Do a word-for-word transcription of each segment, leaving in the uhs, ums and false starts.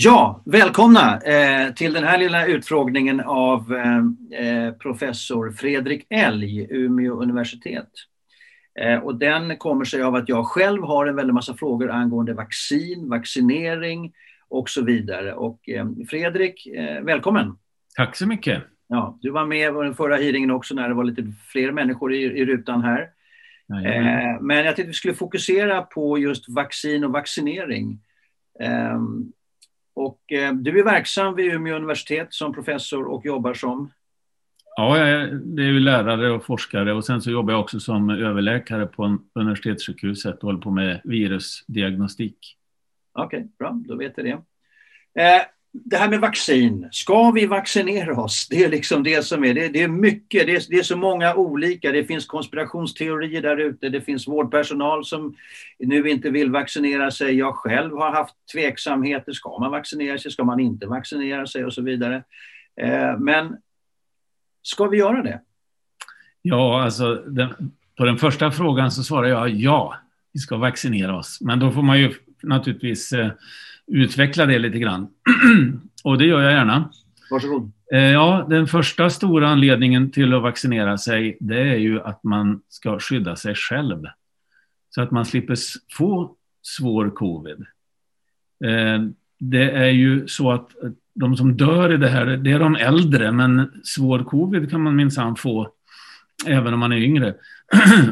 Ja, välkomna eh, till den här lilla utfrågningen av eh, professor Fredrik Elg, Umeå universitet. Eh, och den kommer sig av att jag själv har en väldigt massa frågor angående vaccin, vaccinering och så vidare. Och eh, Fredrik, eh, välkommen. Tack så mycket. Ja, du var med på den förra hearingen också när det var lite fler människor i, i rutan här. Ja, ja, ja. Eh, men jag tänkte att vi skulle fokusera på just vaccin och vaccinering. Eh, Och eh, du är verksam vid Umeå universitet som professor och jobbar som? Ja, jag är, det är ju lärare och forskare, och sen så jobbar jag också som överläkare på universitetssjukhuset och håller på med virusdiagnostik. Okej, okay, bra, då vet jag det. Eh, det här med vaccin, ska vi vaccinera oss? Det är liksom det som är, det, det är mycket, det är, det är så många olika, det finns konspirationsteorier där ute, det finns vårdpersonal som nu inte vill vaccinera sig, jag själv har haft tveksamheter, ska man vaccinera sig, ska man inte vaccinera sig och så vidare. Eh, men ska vi göra det? Ja, alltså den, på den första frågan så svarar jag ja, vi ska vaccinera oss, men då får man ju naturligtvis eh, utveckla det lite grann. Och det gör jag gärna. Varsågod. Eh, ja, den första stora anledningen till att vaccinera sig, det är ju att man ska skydda sig själv. Så att man slipper få svår covid. Eh, det är ju så att de som dör i det här, det är de äldre. Men svår covid kan man minsann få även om man är yngre.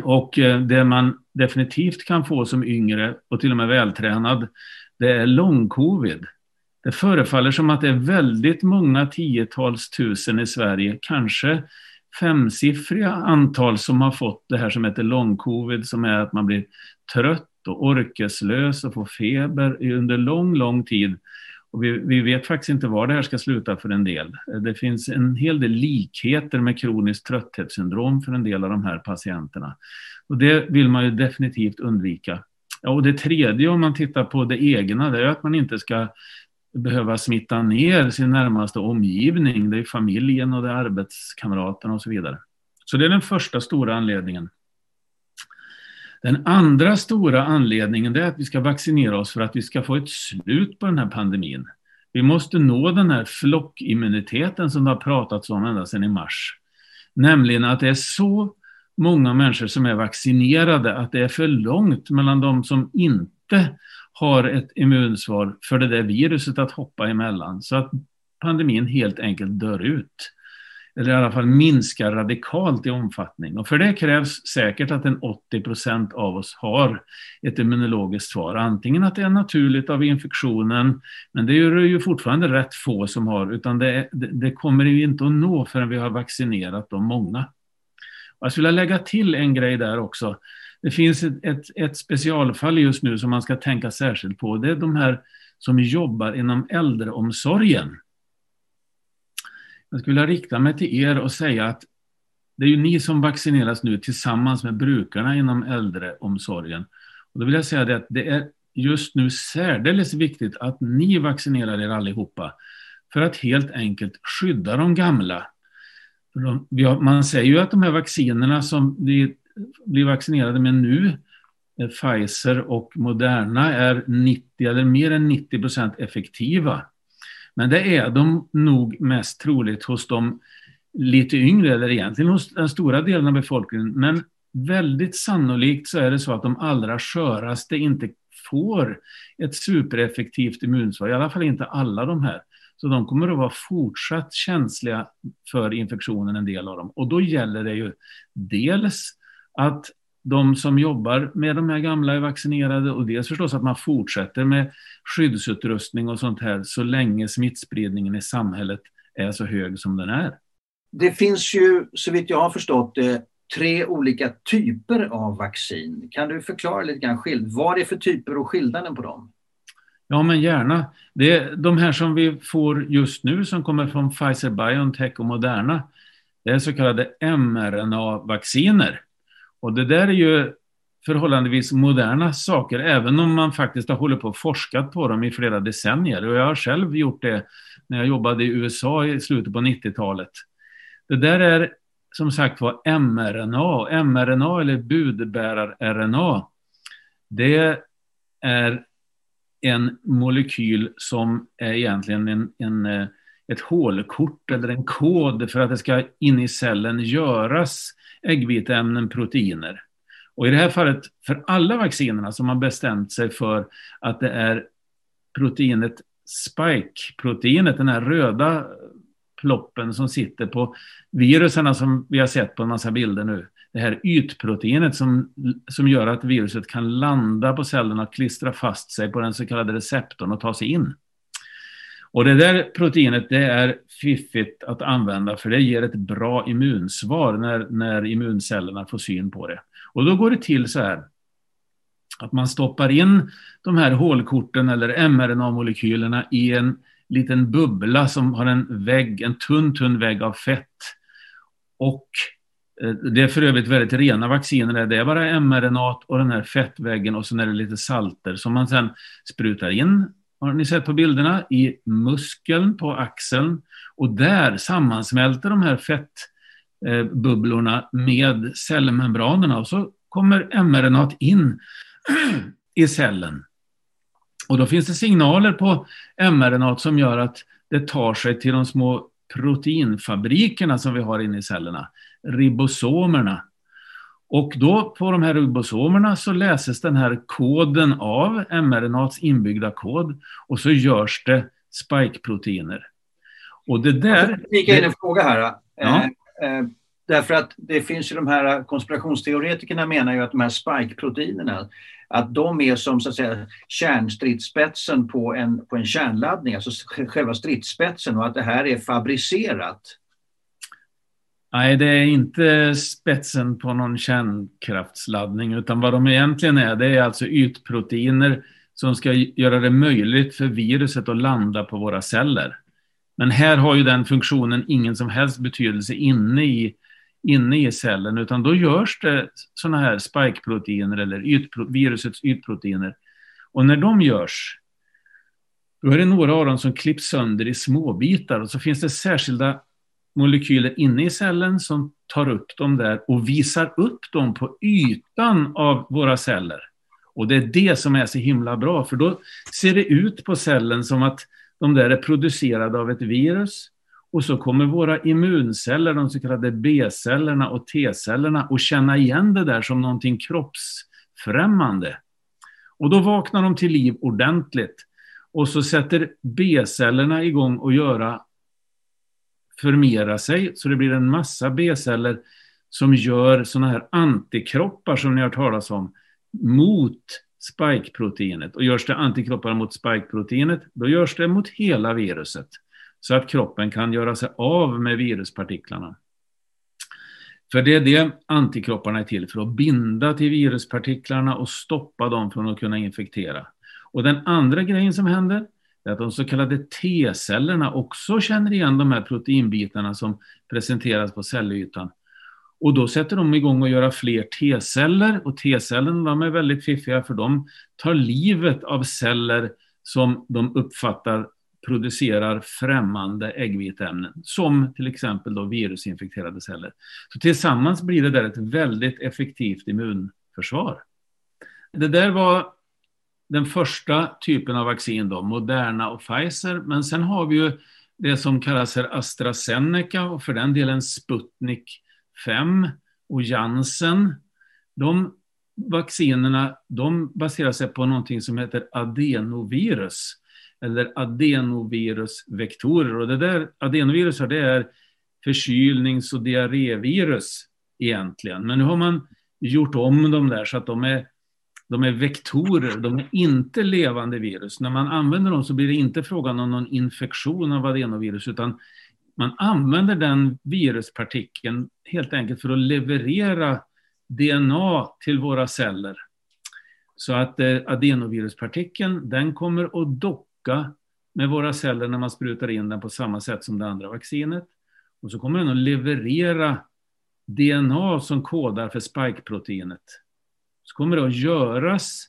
Och eh, det man definitivt kan få som yngre och till och med vältränad, det är lång-covid. Det förefaller som att det är väldigt många tiotals tusen i Sverige, kanske femsiffriga antal som har fått det här som heter lång-covid, som är att man blir trött och orkeslös och får feber under lång, lång tid. Och vi, vi vet faktiskt inte var det här ska sluta för en del. Det finns en hel del likheter med kroniskt trötthetssyndrom för en del av de här patienterna. Och det vill man ju definitivt undvika. Ja, och det tredje, om man tittar på det egna, det är att man inte ska behöva smitta ner sin närmaste omgivning. Det är familjen och det är arbetskamraterna och så vidare. Så det är den första stora anledningen. Den andra stora anledningen, det är att vi ska vaccinera oss för att vi ska få ett slut på den här pandemin. Vi måste nå den här flockimmuniteten som det har pratats om ända sedan i mars. Nämligen att det är så många människor som är vaccinerade, att det är för långt mellan de som inte har ett immunsvar för det där viruset att hoppa emellan. Så att pandemin helt enkelt dör ut. Eller i alla fall minskar radikalt i omfattning. Och för det krävs säkert att en åttio procent av oss har ett immunologiskt svar. Antingen att det är naturligt av infektionen, men det är ju fortfarande rätt få som har. Utan det, det kommer vi inte att nå förrän vi har vaccinerat de många. Jag skulle lägga till en grej där också. Det finns ett, ett, ett specialfall just nu som man ska tänka särskilt på. Det är de här som jobbar inom äldreomsorgen. Jag skulle vilja rikta mig till er och säga att det är ju ni som vaccineras nu tillsammans med brukarna inom äldreomsorgen. Och då vill jag säga det att det är just nu särdeles viktigt att ni vaccinerar er allihopa för att helt enkelt skydda de gamla. Man säger ju att de här vaccinerna som vi blir vaccinerade med nu, Pfizer och Moderna, är nittio eller mer än nittio procent effektiva. Men det är de nog mest troligt hos de lite yngre, eller egentligen hos den stora delen av befolkningen. Men väldigt sannolikt så är det så att de allra sköraste inte får ett supereffektivt immunsvar, i alla fall inte alla de här. Så de kommer att vara fortsatt känsliga för infektionen, en del av dem. Och då gäller det ju dels att de som jobbar med de här gamla är vaccinerade, och dels förstås att man fortsätter med skyddsutrustning och sånt här så länge smittspridningen i samhället är så hög som den är. Det finns ju, såvitt jag har förstått det, tre olika typer av vaccin. Kan du förklara lite grann skild? Vad är för typer och skillnaden på dem? Ja, men gärna. Det är de här som vi får just nu som kommer från Pfizer, BioNTech och Moderna, det är så kallade mRNA-vacciner. Och det där är ju förhållandevis moderna saker, även om man faktiskt har hållit på och forskat på dem i flera decennier. Och jag har själv gjort det när jag jobbade i U S A i slutet på nittiotalet. Det där är som sagt var mRNA. mRNA eller budbärar-R N A, det är en molekyl som är egentligen en, en, ett hålkort eller en kod för att det ska in i cellen göras äggviteämnen, proteiner. Och i det här fallet, för alla vaccinerna som har bestämt sig för att det är proteinet spike-proteinet, den här röda ploppen som sitter på virusen som vi har sett på en massa bilder nu. Det här ytproteinet som, som gör att viruset kan landa på cellerna och klistra fast sig på den så kallade receptorn och ta sig in. Och det där proteinet, det är fiffigt att använda för det ger ett bra immunsvar när, när immuncellerna får syn på det. Och då går det till så här att man stoppar in de här hålkorten eller mRNA-molekylerna i en liten bubbla som har en vägg, en tunn, tunn vägg av fett. Och det är för övrigt väldigt rena vacciner. Det är bara mRNA och den här fettväggen och sen är det lite salter som man sen sprutar in, har ni sett på bilderna, i muskeln på axeln. Och där sammansmälter de här fettbubblorna med cellmembranerna och så kommer mRNA in i cellen. Och då finns det signaler på mRNA som gör att det tar sig till de små proteinfabrikerna som vi har inne i cellerna, ribosomerna. Och då på de här ribosomerna så läses den här koden av, mRNAs inbyggda kod, och så görs det spike-proteiner. Och det där... Jag fick in en fråga här. Ja. Eh, eh, därför att det finns ju de här konspirationsteoretikerna menar ju att de här spike-proteinerna, att de är som så att säga kärnstridsspetsen på en, på en kärnladdning, alltså själva stridsspetsen, och att det här är fabricerat. Nej, det är inte spetsen på någon kärnkraftsladdning, utan vad de egentligen är, det är alltså ytproteiner som ska göra det möjligt för viruset att landa på våra celler. Men här har ju den funktionen ingen som helst betydelse inne i, inne i cellen, utan då görs det sådana här spike-proteiner eller ytpro, virusets ytproteiner. Och när de görs, då är det några av dem som klipps sönder i småbitar, och så finns det särskilda molekyler inne i cellen som tar upp dem där och visar upp dem på ytan av våra celler. Och det är det som är så himla bra, för då ser det ut på cellen som att de där är producerade av ett virus, och så kommer våra immunceller, de så kallade B-cellerna och T-cellerna, och känna igen det där som någonting kroppsfrämmande. Och då vaknar de till liv ordentligt, och så sätter B-cellerna igång och göra förmera sig, så det blir en massa B-celler som gör såna här antikroppar som ni har talat om mot spike-proteinet. Och görs det antikroppar mot spike-proteinet, då görs det mot hela viruset, så att kroppen kan göra sig av med viruspartiklarna. För det är det antikropparna är till för, att binda till viruspartiklarna och stoppa dem från att kunna infektera. Och den andra grejen som händer, att de så kallade T-cellerna också känner igen de här proteinbitarna som presenteras på cellytan. Och då sätter de igång att göra fler T-celler. Och T-cellerna, de är väldigt fiffiga, för de tar livet av celler som de uppfattar producerar främmande äggviteämnen, som till exempel då virusinfekterade celler. Så tillsammans blir det där ett väldigt effektivt immunförsvar. Det där var den första typen av vaccin då, Moderna och Pfizer, men sen har vi ju det som kallas för AstraZeneca och för den delen Sputnik fem och Janssen. De vaccinerna, de baserar sig på någonting som heter adenovirus eller adenovirusvektorer, och det där adenovirus här, det är förkylnings- och diarrévirus egentligen, men nu har man gjort om dem där så att de är De är vektorer, de är inte levande virus. När man använder dem så blir det inte frågan om någon infektion av adenovirus, utan man använder den viruspartikeln helt enkelt för att leverera D N A till våra celler. Så att eh, adenoviruspartikeln, den kommer att docka med våra celler när man sprutar in den på samma sätt som det andra vaccinet. Och så kommer den att leverera D N A som kodar för spike-proteinet. Så kommer det att göras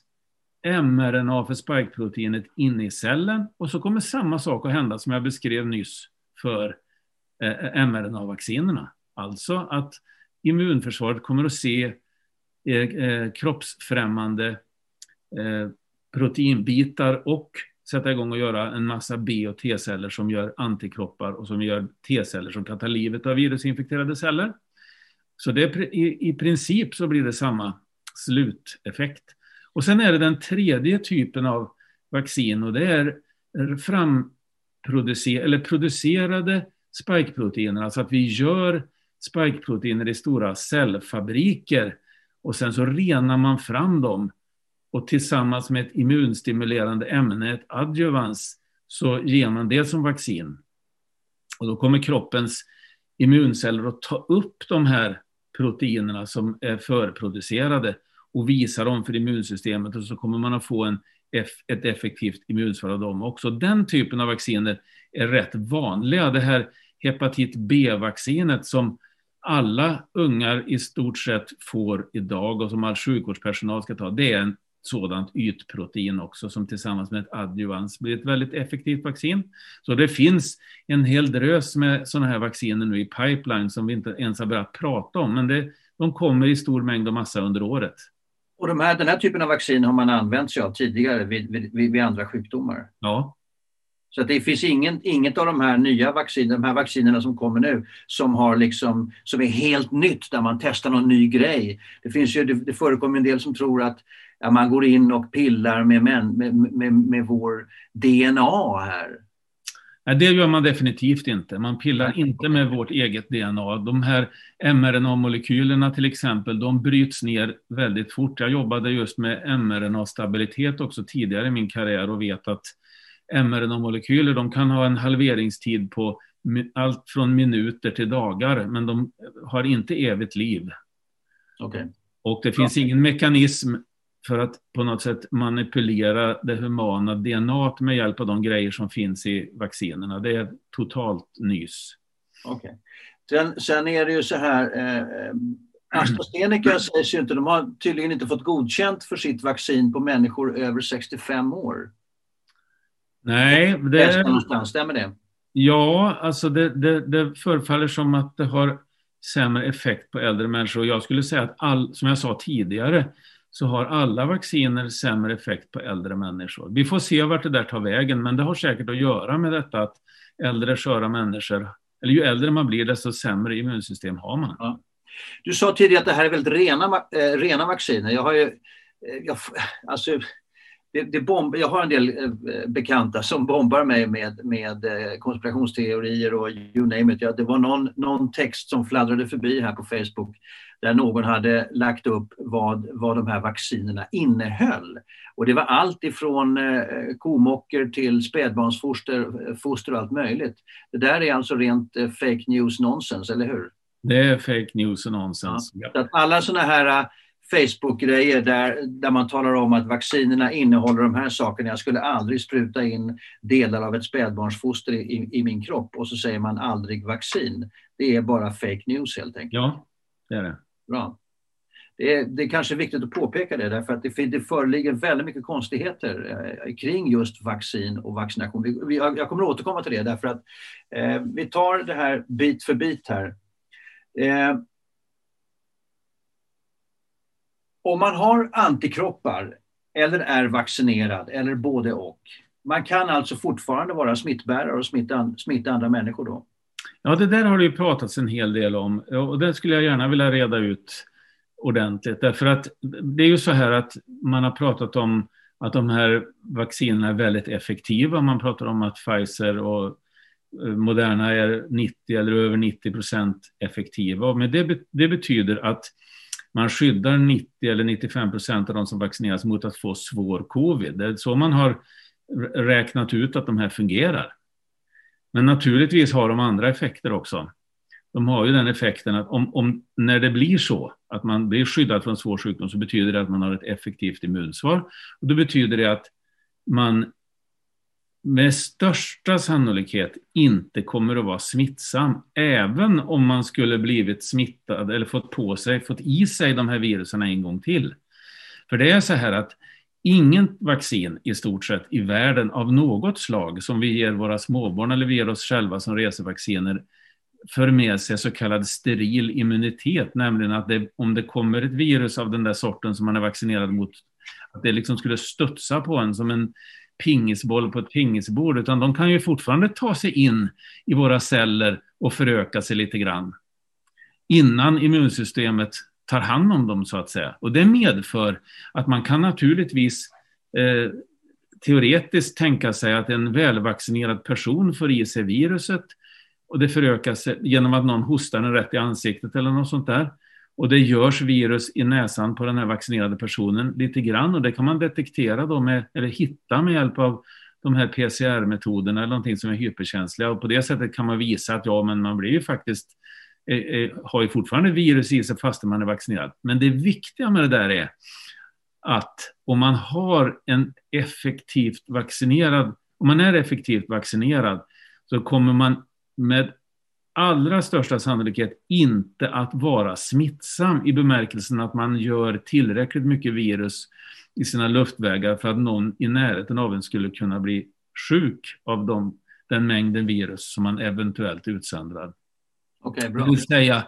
mRNA för spike-proteinet inne i cellen, och så kommer samma sak att hända som jag beskrev nyss för eh, mRNA-vaccinerna. Alltså att immunförsvaret kommer att se eh, eh, kroppsfrämmande eh, proteinbitar och sätta igång och göra en massa B- och T-celler som gör antikroppar och som gör T-celler som kan ta livet av virusinfekterade celler. Så det är, i, i princip så blir det samma sluteffekt. Och sen är det den tredje typen av vaccin, och det är framproducer- eller producerade spikeproteiner. Alltså att vi gör spikeproteiner i stora cellfabriker och sen så renar man fram dem. Och tillsammans med ett immunstimulerande ämne, ett adjuvans, så ger man det som vaccin. Och då kommer kroppens immunceller att ta upp de här proteinerna som är förproducerade och visa dem för immunsystemet, och så kommer man att få en, ett effektivt immunsvar av dem också. Den typen av vacciner är rätt vanliga. Det här hepatit B-vaccinet som alla ungar i stort sett får idag och som all sjukvårdspersonal ska ta, det är en sådant ytprotein också som tillsammans med ett adjuvans blir ett väldigt effektivt vaccin. Så det finns en hel drös med sådana här vacciner nu i pipeline som vi inte ens har börjat prata om, men det, de kommer i stor mängd och massa under året. Och de här, den här typen av vaccin har man använt sig av tidigare vid, vid, vid andra sjukdomar? Ja. Så att det finns ingen, inget av de här nya vacciner, de här vaccinerna som kommer nu som, har liksom, som är helt nytt där man testar någon ny grej. Det, finns ju, det, det förekommer en del som tror att ja, man går in och pillar med, med, med, med vår D N A här. Nej, det gör man definitivt inte. Man pillar inte med vårt eget D N A. De här mRNA-molekylerna till exempel, de bryts ner väldigt fort. Jag jobbade just med mRNA-stabilitet också tidigare i min karriär och vet att mRNA-molekyler, de kan ha en halveringstid på allt från minuter till dagar, men de har inte evigt liv. Okay. Och det finns ingen mekanism för att på något sätt manipulera det humana D N A med hjälp av de grejer som finns i vaccinerna. Det är totalt nys. Okay. Sen, sen är det ju så här, eh, AstraZeneca sägs ju inte, de har tydligen inte fått godkänt för sitt vaccin på människor över sextiofem år. Nej, det, stämmer det? Ja, alltså det, det, det förefaller som att det har sämre effekt på äldre människor. Jag skulle säga att all, som jag sa tidigare, så har alla vacciner sämre effekt på äldre människor. Vi får se vart det där tar vägen, men det har säkert att göra med detta att äldre sköra människor, eller ju äldre man blir desto sämre immunsystem har man. Ja. Du sa tidigare att det här är väldigt rena, eh, rena vacciner. Jag har ju, eh, jag, alltså... Det, det bomb- jag har en del eh, bekanta som bombar mig med, med eh, konspirationsteorier och you name it. Ja, det var någon, någon text som fladdrade förbi här på Facebook där någon hade lagt upp vad, vad de här vaccinerna innehöll. Och det var allt ifrån eh, komocker till spädbarnsfoster foster och allt möjligt. Det där är alltså rent eh, fake news nonsens, eller hur? Det är fake news och nonsens. Ja, så att alla sådana här... Eh, Facebook-grejer där, där man talar om att vaccinerna innehåller de här sakerna. Jag skulle aldrig spruta in delar av ett spädbarnsfoster i, i min kropp. Och så säger man aldrig vaccin. Det är bara fake news helt enkelt. Ja, det är det. Bra. Det är, det är kanske viktigt att påpeka det därför att det, det föreligger väldigt mycket konstigheter eh, kring just vaccin och vaccination. Vi, vi, jag kommer att återkomma till det därför att eh, vi tar det här bit för bit här. Eh, Om man har antikroppar eller är vaccinerad eller både och. Man kan alltså fortfarande vara smittbärare och smitta, smitta andra människor då? Ja, det där har det ju pratats en hel del om. Och det skulle jag gärna vilja reda ut ordentligt. Därför att det är ju så här att man har pratat om att de här vaccinerna är väldigt effektiva. Man pratar om att Pfizer och Moderna är nittio eller över nittio procent effektiva. Men det, det betyder att man skyddar nittio eller nittiofem procent av de som vaccineras mot att få svår covid. Det är så man har räknat ut att de här fungerar. Men naturligtvis har de andra effekter också. De har ju den effekten att om, om, när det blir så att man blir skyddad från svår sjukdom så betyder det att man har ett effektivt immunsvar. Och då betyder det att man med största sannolikhet inte kommer att vara smittsam även om man skulle blivit smittad eller fått på sig, fått i sig de här viruserna en gång till. För det är så här att ingen vaccin i stort sett i världen av något slag som vi ger våra småbarn eller vi ger oss själva som resevacciner för med sig så kallad steril immunitet, nämligen att det, om det kommer ett virus av den där sorten som man är vaccinerad mot att det liksom skulle studsa på en som en pingisboll på ett pingisbord, utan de kan ju fortfarande ta sig in i våra celler och föröka sig lite grann innan immunsystemet tar hand om dem, så att säga. Och det medför att man kan naturligtvis eh, teoretiskt tänka sig att en välvaccinerad person får i sig viruset och det förökas genom att någon hostar den rätt i ansiktet eller något sånt där. Och det görs virus i näsan på den här vaccinerade personen lite grann, och det kan man detektera då med, eller hitta med hjälp av de här P C R-metoderna eller någonting som är hyperkänsliga. Och på det sättet kan man visa att ja, men man blir ju faktiskt, eh, har ju fortfarande virus i sig fastän man är vaccinerad. Men det viktiga med det där är att om man har en effektivt vaccinerad, om man är effektivt vaccinerad, så kommer man med allra största sannolikhet inte att vara smittsam i bemärkelsen att man gör tillräckligt mycket virus i sina luftvägar för att någon i närheten av en skulle kunna bli sjuk av de, den mängden virus som man eventuellt utsöndrar. Okay, bra. Det vill säga,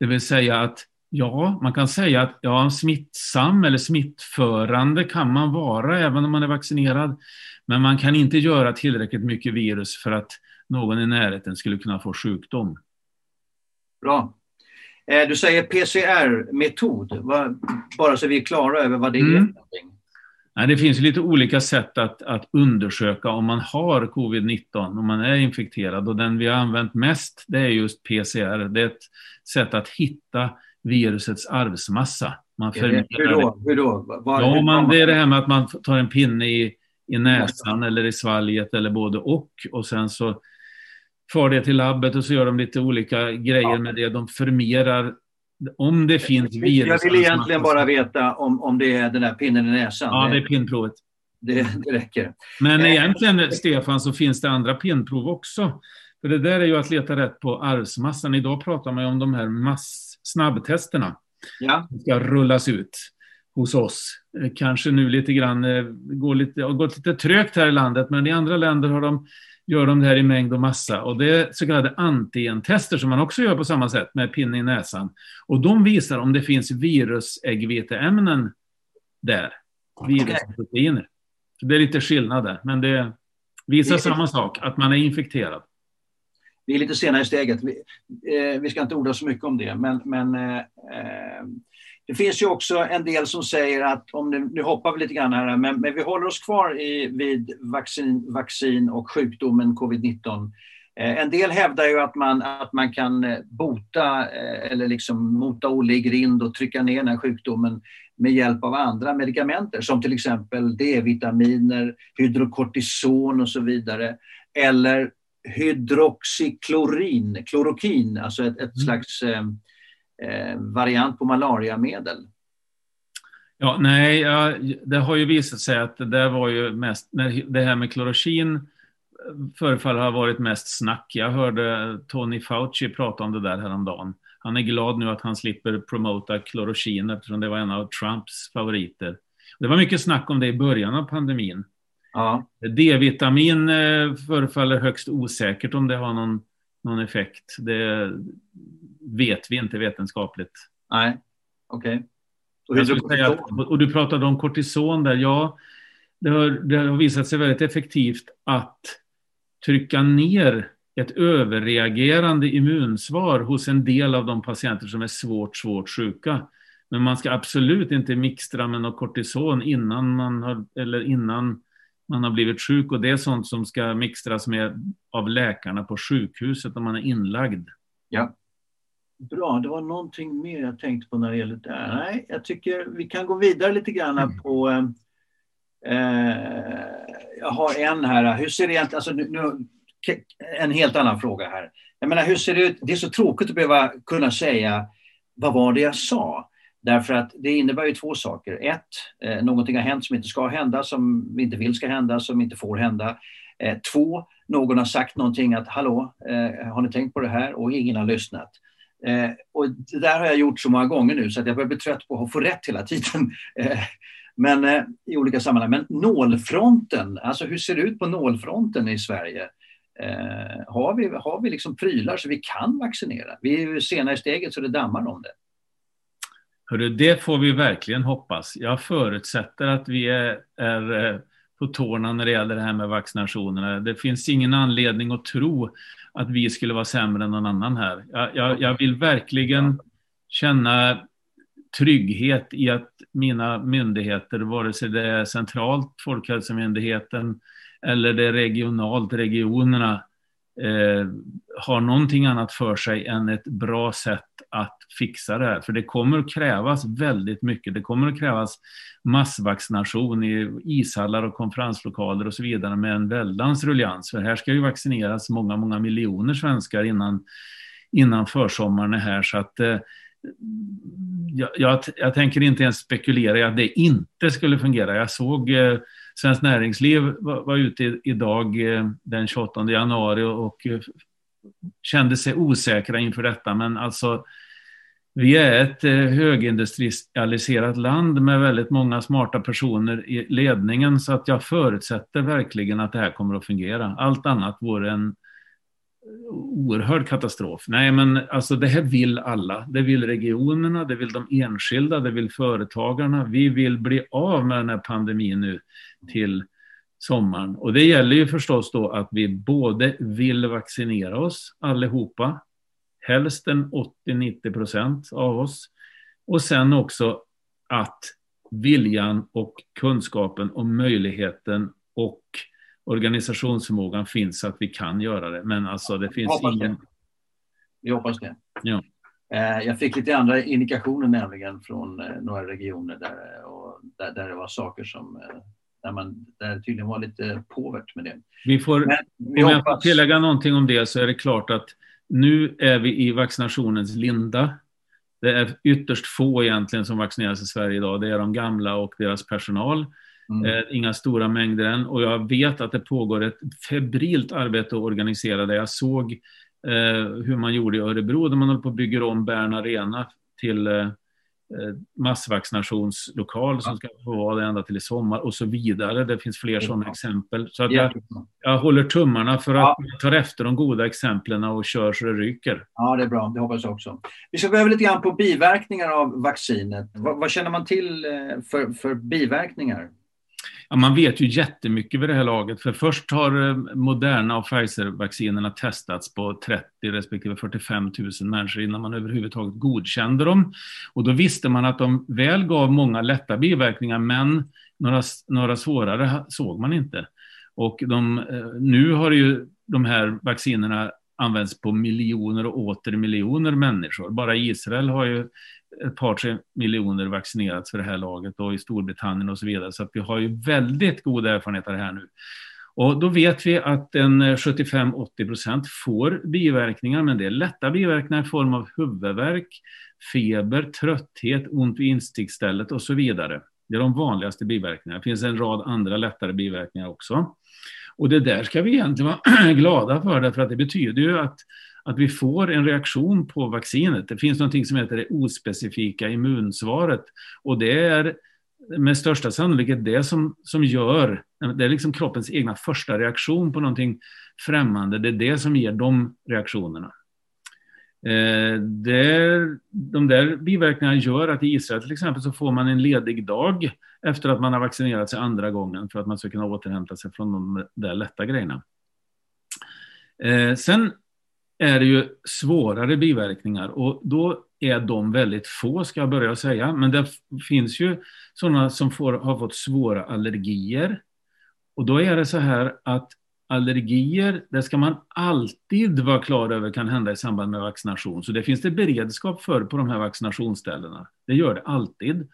det vill säga att ja, man kan säga att ja, smittsam eller smittförande kan man vara även om man är vaccinerad, men man kan inte göra tillräckligt mycket virus för att någon i närheten skulle kunna få sjukdom. Bra. Eh, du säger P C R-metod. Var, bara så vi är klara över vad det mm. är. Nej, det finns lite olika sätt att, att undersöka om man har covid nitton, om man är infekterad. Och den vi har använt mest, det är just P C R. Det är ett sätt att hitta virusets arvsmassa. Man förmerar hur då? Hur då? Var, ja, hur man, det är det här med att man tar en pinne i, i näsan eller i svalget eller både och. Och sen så far det till labbet och så gör de lite olika grejer ja. med det. De förmerar om det finns virus. Jag vill egentligen bara veta om, om det är den där pinnen i näsan. Ja, det är pinnprovet. Det, det räcker. Men egentligen, Stefan, så finns det andra pinnprov också. För det där är ju att leta rätt på arvsmassan. Idag pratar man ju om de här mass- snabbtesterna ja. som ska rullas ut hos oss. Kanske nu lite grann går lite, har gått lite trögt här i landet, men i andra länder har de, gör de det här i mängd och massa. Och det är så kallade antigentester som man också gör på samma sätt med pinne i näsan. Och de visar om det finns virusäggveteämnen där. Virusproteiner. Så det är lite skillnad där, men det visar samma sak, att man är infekterad. Vi är lite senare i steget. Vi, eh, vi ska inte orda så mycket om det, men, men eh, det finns ju också en del som säger att, om det, nu hoppar vi lite grann här, men, men vi håller oss kvar i, vid vaccin, vaccin och sjukdomen covid nitton. Eh, en del hävdar ju att man, att man kan bota eh, eller liksom mota Olle i grind och trycka ner den här sjukdomen med hjälp av andra medikamenter, som till exempel D-vitaminer, hydrokortison och så vidare, eller hydroxyklorin, klorokin, alltså ett, ett slags eh, variant på malariamedel. Ja, nej, ja, det har ju visat sig att det där var ju mest, när det här med klorokin förefall har varit mest snack. Jag hörde Tony Fauci prata om det där häromdagen. Han är glad nu att han slipper promota klorokin eftersom det var en av Trumps favoriter. Det var mycket snack om det i början av pandemin. Ja. D-vitamin förefaller högst osäkert om det har någon, någon effekt. Det vet vi inte vetenskapligt. Nej, okej. Okay. Och, och du pratade om kortison där. Ja, det har, det har visat sig väldigt effektivt att trycka ner ett överreagerande immunsvar hos en del av de patienter som är svårt, svårt sjuka. Men man ska absolut inte mixtra med något kortison innan man har, eller innan man har blivit sjuk, och det är sånt som ska mixtras med av läkarna på sjukhuset om man är inlagd. Ja. Bra, det var någonting mer jag tänkte på när det gäller det där. Ja. Nej, jag tycker vi kan gå vidare lite grann mm. på... Eh, jag har en här. Hur ser det egentligen... Alltså, nu, nu, en helt annan fråga här. Jag menar, hur ser det ut? Det är så tråkigt att behöva kunna säga vad var det jag sa? Därför att det innebär ju två saker. Ett, eh, någonting har hänt som inte ska hända, som vi inte vill ska hända, som inte får hända. Eh, två, någon har sagt någonting att hallå, eh, har ni tänkt på det här? Och ingen har lyssnat. Eh, och det där har jag gjort så många gånger nu så att jag börjar bli trött på att få rätt hela tiden. Eh, men eh, i olika sammanhang. Men nålfronten, alltså hur ser det ut på nålfronten i Sverige? Eh, har vi, har vi liksom prylar så vi kan vaccinera? Vi är ju senare i steget så det dammar om det. Hörru, det får vi verkligen hoppas. Jag förutsätter att vi är, är på tårna när det gäller det här med vaccinationerna. Det finns ingen anledning att tro att vi skulle vara sämre än någon annan här. Jag, jag, jag vill verkligen känna trygghet i att mina myndigheter, vare sig det är centralt, Folkhälsomyndigheten, eller det är regionalt, regionerna, Eh, har någonting annat för sig än ett bra sätt att fixa det här. För det kommer att krävas väldigt mycket. Det kommer att krävas massvaccination i ishallar och konferenslokaler och så vidare med en väldans ruljans. För här ska ju vaccineras många, många miljoner svenskar innan, innan försommaren är här. Så att eh, jag, jag, jag tänker inte ens spekulera i att det inte skulle fungera. Jag såg... Eh, Svenskt Näringsliv var ute idag den tjugoåttonde januari och kände sig osäkra inför detta. Men alltså, vi är ett högindustrialiserat land med väldigt många smarta personer i ledningen. Så att jag förutsätter verkligen att det här kommer att fungera. Allt annat vore en oerhörd katastrof. Nej, men alltså, det här vill alla. Det vill regionerna, det vill de enskilda, det vill företagarna. Vi vill bli av med den här pandemin nu till sommaren. Och det gäller ju förstås då att vi både vill vaccinera oss allihopa, helst en åttio till nittio procent av oss, och sen också att viljan och kunskapen och möjligheten och organisationsförmågan finns så att vi kan göra det. Men alltså det finns hoppas ingen... Det. Vi hoppas det. Ja. Jag fick lite andra indikationer nämligen från några regioner där, och där, där det var saker som där man där tydligen var lite påvert med det. Vi får, Men vi om hoppas... jag får tillägga någonting om det så är det klart att nu är vi i vaccinationens linda. Det är ytterst få egentligen som vaccineras i Sverige idag. Det är de gamla och deras personal. Mm. Inga stora mängder än, och jag vet att det pågår ett febrilt arbete att organisera det. Jag såg eh, hur man gjorde i Örebro där man håller på att bygga om Berna Arena till eh, massvaccinationslokal som ska få vara det ända till i sommar och så vidare. Det finns fler sådana exempel. Så att jag, jag håller tummarna för att ja. ta efter de goda exemplen och kör så det ryker. Ja, det är bra. Det hoppas jag också. Vi ska gå över lite grann på biverkningar av vaccinet. Vad, vad känner man till för, för biverkningar? Ja, man vet ju jättemycket vid det här laget, för först har Moderna och Pfizer-vaccinerna testats på trettio respektive fyrtiofem tusen människor innan man överhuvudtaget godkände dem. Och då visste man att de väl gav många lätta biverkningar, men några, några svårare såg man inte. Och de, nu har ju de här vaccinerna används på miljoner och åter miljoner människor. Bara Israel har ju ett par tre miljoner vaccinerats för det här laget och i Storbritannien och så vidare. Så att vi har ju väldigt goda erfarenheter här nu. Och då vet vi att en sjuttiofem till åttio procent får biverkningar, men det är lätta biverkningar i form av huvudvärk, feber, trötthet, ont vid insticksstället och så vidare. Det är de vanligaste biverkningarna. Det finns en rad andra lättare biverkningar också. Och det där ska vi egentligen vara glada för, därför att det betyder ju att, att vi får en reaktion på vaccinet. Det finns någonting som heter det ospecifika immunsvaret, och det är med största sannolikhet det som, som gör, det är liksom kroppens egna första reaktion på någonting främmande, det är det som ger de reaktionerna. Eh, där, de där biverkningarna gör att i Israel till exempel så får man en ledig dag efter att man har vaccinerat sig andra gången för att man ska kunna återhämta sig från de där lätta grejerna. Eh, sen är det ju svårare biverkningar, och då är de väldigt få, ska jag börja säga, men det finns ju sådana som får, har fått svåra allergier, och då är det så här att allergier, det ska man alltid vara klar över kan hända i samband med vaccination. Så det finns det beredskap för på de här vaccinationsställena. Det gör det alltid.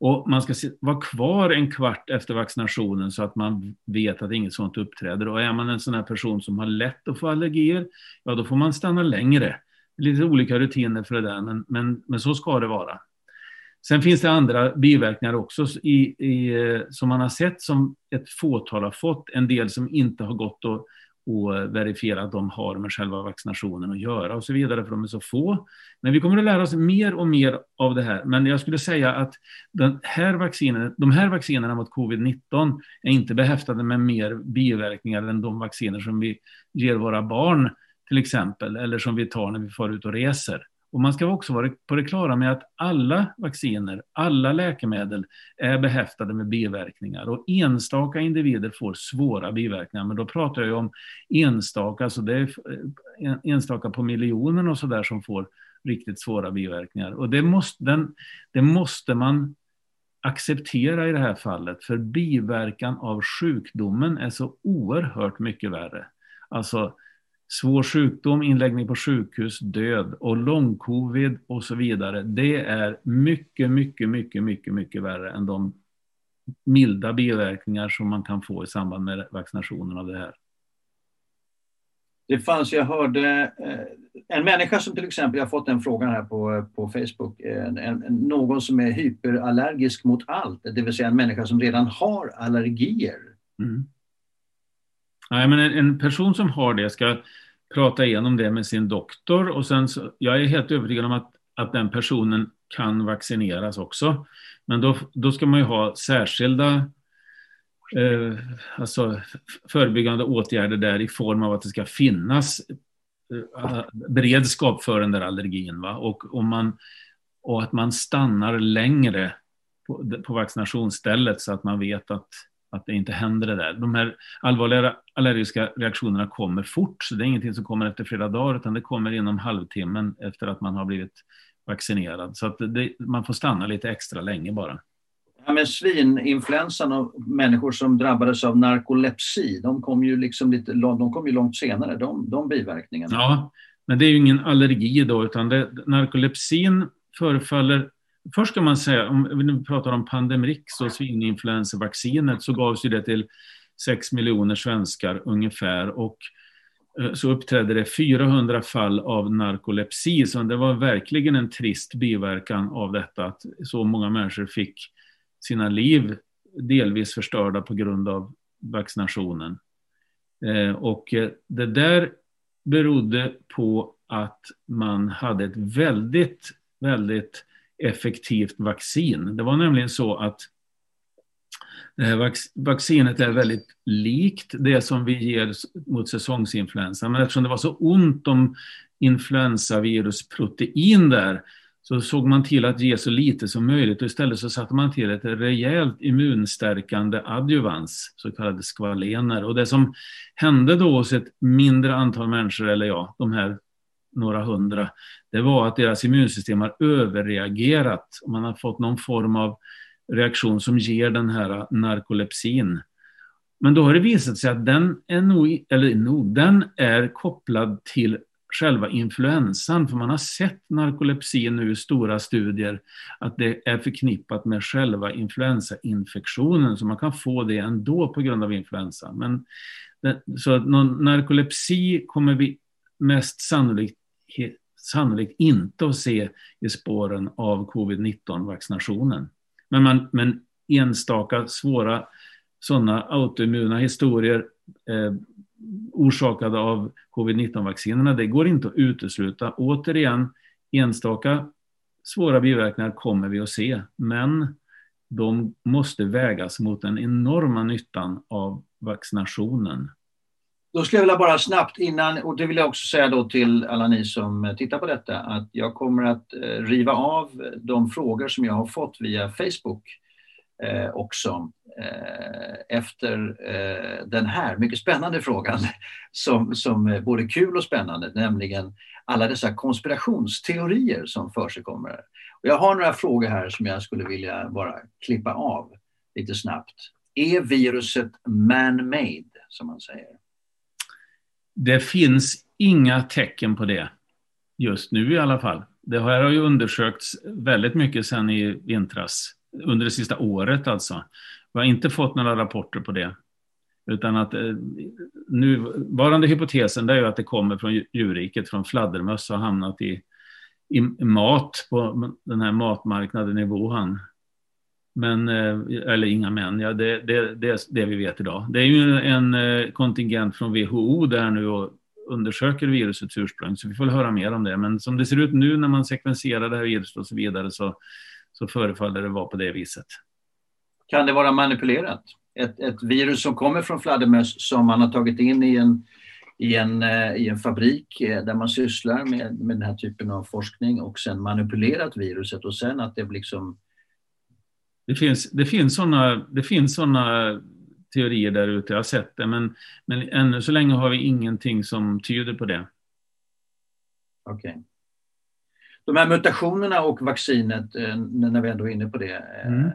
Och man ska vara kvar en kvart efter vaccinationen så att man vet att inget sånt uppträder. Och är man en sån här person som har lätt att få allergier, ja då får man stanna längre. Lite olika rutiner för det där, men, men, men så ska det vara. Sen finns det andra biverkningar också i, i, som man har sett som ett fåtal har fått. En del som inte har gått och, och verifiera att de har med själva vaccinationen att göra och så vidare, för de är så få. Men vi kommer att lära oss mer och mer av det här. Men jag skulle säga att den här vaccinen, de här vaccinerna mot covid nitton är inte behäftade med mer biverkningar än de vacciner som vi ger våra barn till exempel, eller som vi tar när vi far ut och reser. Och man ska också vara på det klara med att alla vacciner, alla läkemedel är behäftade med biverkningar. Och enstaka individer får svåra biverkningar. Men då pratar jag ju om enstaka, alltså det är enstaka på miljonen och sådär som får riktigt svåra biverkningar. Och det måste, den, det måste man acceptera i det här fallet. För biverkan av sjukdomen är så oerhört mycket värre. Alltså svår sjukdom, inläggning på sjukhus, död och lång-covid och så vidare. Det är mycket, mycket, mycket, mycket, mycket värre än de milda biverkningar som man kan få i samband med vaccinationen av det här. Det fanns, jag hörde en människa som till exempel, jag har fått den frågan här på, på Facebook, en, en, någon som är hyperallergisk mot allt, det vill säga en människa som redan har allergier. Mm. Nej, men en, en person som har det ska prata igenom det med sin doktor och sen så, jag är helt övertygad om att, att den personen kan vaccineras också. Men då, då ska man ju ha särskilda eh, alltså förebyggande åtgärder där i form av att det ska finnas eh, beredskap för den där allergin. Va? Och, och, man, och att man stannar längre på, på vaccinationsstället så att man vet att att det inte händer det där. De här allvarliga allergiska reaktionerna kommer fort, så det är ingenting som kommer efter flera dagar utan det kommer inom halvtimmen efter att man har blivit vaccinerad. Så att det, man får stanna lite extra länge bara. Ja, men svininfluensan och människor som drabbades av narkolepsi, de kom ju liksom lite de kom ju långt senare, de, de biverkningarna. Ja, men det är ju ingen allergi då utan det, narkolepsin förefaller. Först ska man säga, om vi nu pratar om Pandemrix och svininfluensavaccinet så gavs ju det till sex miljoner svenskar ungefär och så uppträdde det fyrahundra fall av narkolepsi, så det var verkligen en trist biverkan av detta att så många människor fick sina liv delvis förstörda på grund av vaccinationen. Och det där berodde på att man hade ett väldigt, väldigt effektivt vaccin. Det var nämligen så att det här vaccinet är väldigt likt det som vi ger mot säsongsinfluensa. Men eftersom det var så ont om influensavirusprotein där så såg man till att ge så lite som möjligt. Och istället så satte man till ett rejält immunstärkande adjuvans, så kallade skvalener. Och det som hände då hos ett mindre antal människor, eller ja, de här några hundra, det var att deras immunsystem har överreagerat. Man har fått någon form av reaktion som ger den här narkolepsin. Men då har det visat sig att den är, nog, eller nog, den är kopplad till själva influensan. För man har sett narkolepsin nu i stora studier att det är förknippat med själva influensainfektionen. Så man kan få det ändå på grund av influensan. Men det, så att någon narkolepsi kommer vi mest sannolikt sannolikt inte att se i spåren av covid nitton-vaccinationen. Men, man, men enstaka svåra sådana autoimmuna historier eh, orsakade av covid nitton-vaccinerna, det går inte att utesluta. Återigen, enstaka svåra biverkningar kommer vi att se, men de måste vägas mot den enorma nyttan av vaccinationen. Då skulle jag vilja bara snabbt innan, och det vill jag också säga då till alla ni som tittar på detta, att jag kommer att riva av de frågor som jag har fått via Facebook eh, också eh, efter eh, den här mycket spännande frågan som, som är både kul och spännande, nämligen alla dessa konspirationsteorier som försiggår. Och jag har några frågor här som jag skulle vilja bara klippa av lite snabbt. Är viruset man-made, som man säger? Det finns inga tecken på det, just nu i alla fall. Det här har ju undersökts väldigt mycket sedan i vintras, under det sista året alltså. Vi har inte fått några rapporter på det. Utan att nuvarande hypotesen det är ju att det kommer från djurriket, från fladdermöss och har hamnat i, i mat på den här matmarknaden i Wuhan. Men, eller inga män, ja, det, det, det är det vi vet idag. Det är ju en kontingent från W H O där nu och undersöker virusets ursprung, så vi får höra mer om det. Men som det ser ut nu när man sekvenserar det här viruset och så vidare så, så förefaller det vara på det viset. Kan det vara manipulerat? Ett, ett virus som kommer från fladdermöss som man har tagit in i en i en, i en fabrik där man sysslar med, med den här typen av forskning och sen manipulerat viruset och sen att det liksom... Det finns, det finns sådana, det finns sådana teorier där ute, jag har sett det, men, men ännu så länge har vi ingenting som tyder på det. Okej. Okay. De här mutationerna och vaccinet, när vi ändå är inne på det, mm.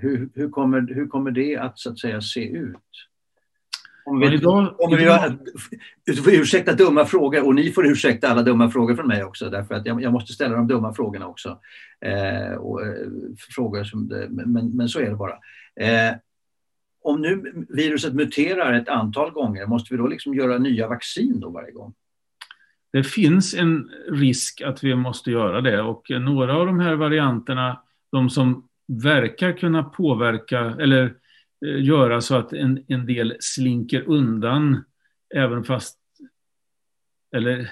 hur, hur, kommer, hur kommer det att, så att säga, se ut? Om vi, idag, om vi idag... har, ursäkta dumma frågor, och ni får ursäkta alla dumma frågor från mig också, därför att jag, jag måste ställa de dumma frågorna också. Eh, och, frågor som, men, men så är det bara. Eh, om nu viruset muterar ett antal gånger, måste vi då liksom göra nya vaccin då varje gång? Det finns en risk att vi måste göra det, och några av de här varianterna, de som verkar kunna påverka eller göra så att en, en del slinker undan, även fast, eller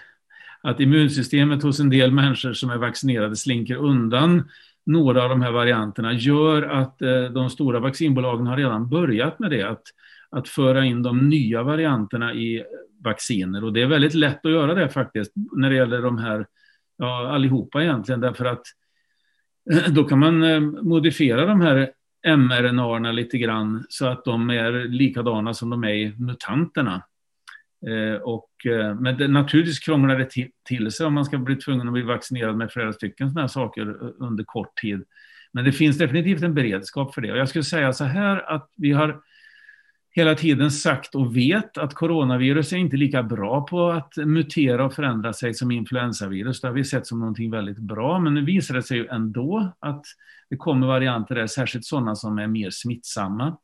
att immunsystemet hos en del människor som är vaccinerade slinker undan några av de här varianterna, gör att de stora vaccinbolagen har redan börjat med det, att, att föra in de nya varianterna i vacciner, och det är väldigt lätt att göra det faktiskt när det gäller de här, ja, allihopa egentligen, därför att då kan man modifiera de här mRNA-erna lite grann så att de är likadana som de är i mutanterna. Eh, och, eh, men det, naturligtvis krånglar det till, till sig om man ska bli tvungen att bli vaccinerad med flera stycken sådana här saker under kort tid. Men det finns definitivt en beredskap för det. Och jag skulle säga så här, att vi har hela tiden sagt och vet att coronavirus är inte lika bra på att mutera och förändra sig som influensavirus. Det har vi sett som någonting väldigt bra, men nu visar det sig ju ändå att det kommer varianter där, särskilt sådana som är mer smittsamma.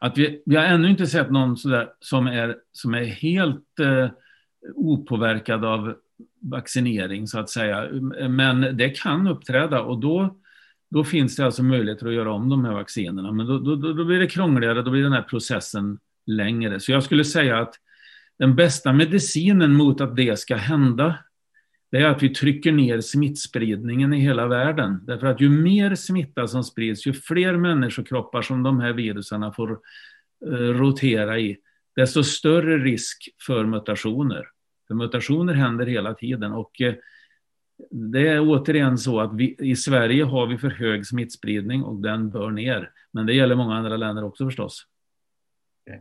Att vi, vi har ännu inte sett någon sådär som är, som är helt eh, opåverkad av vaccinering så att säga, men det kan uppträda, och då Då finns det alltså möjligheter att göra om de här vaccinerna. Men då, då, då blir det krångligare, då blir den här processen längre. Så jag skulle säga att den bästa medicinen mot att det ska hända, det är att vi trycker ner smittspridningen i hela världen. Därför att ju mer smitta som sprids, ju fler människokroppar som de här viruserna får rotera i, desto större risk för mutationer. För mutationer händer hela tiden, och det är återigen så att vi, i Sverige har vi för hög smittspridning, och den bör ner. Men det gäller många andra länder också förstås. Okay.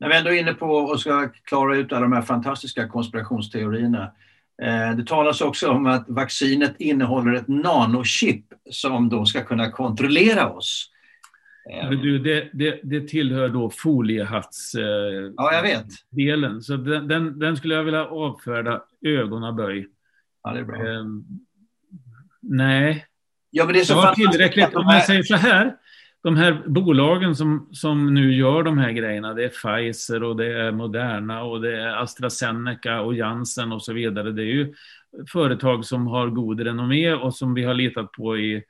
När vi ändå är inne på och ska klara ut alla de här fantastiska konspirationsteorierna. Eh, det talas också om att vaccinet innehåller ett nanochip som då ska kunna kontrollera oss. Eh. Du, det, det, det tillhör då foliehats, eh, ja, jag vet. Delen. Så den, den, den skulle jag vilja avfärda ögonaböj. Ja, det är bra. Um, nej. Ja, men det är så det tillräckligt. Om man säger så här, de här bolagen som, som nu gör de här grejerna, det är Pfizer och det är Moderna och det är AstraZeneca och Janssen och så vidare. Det är ju företag som har god renommé och som vi har litat på i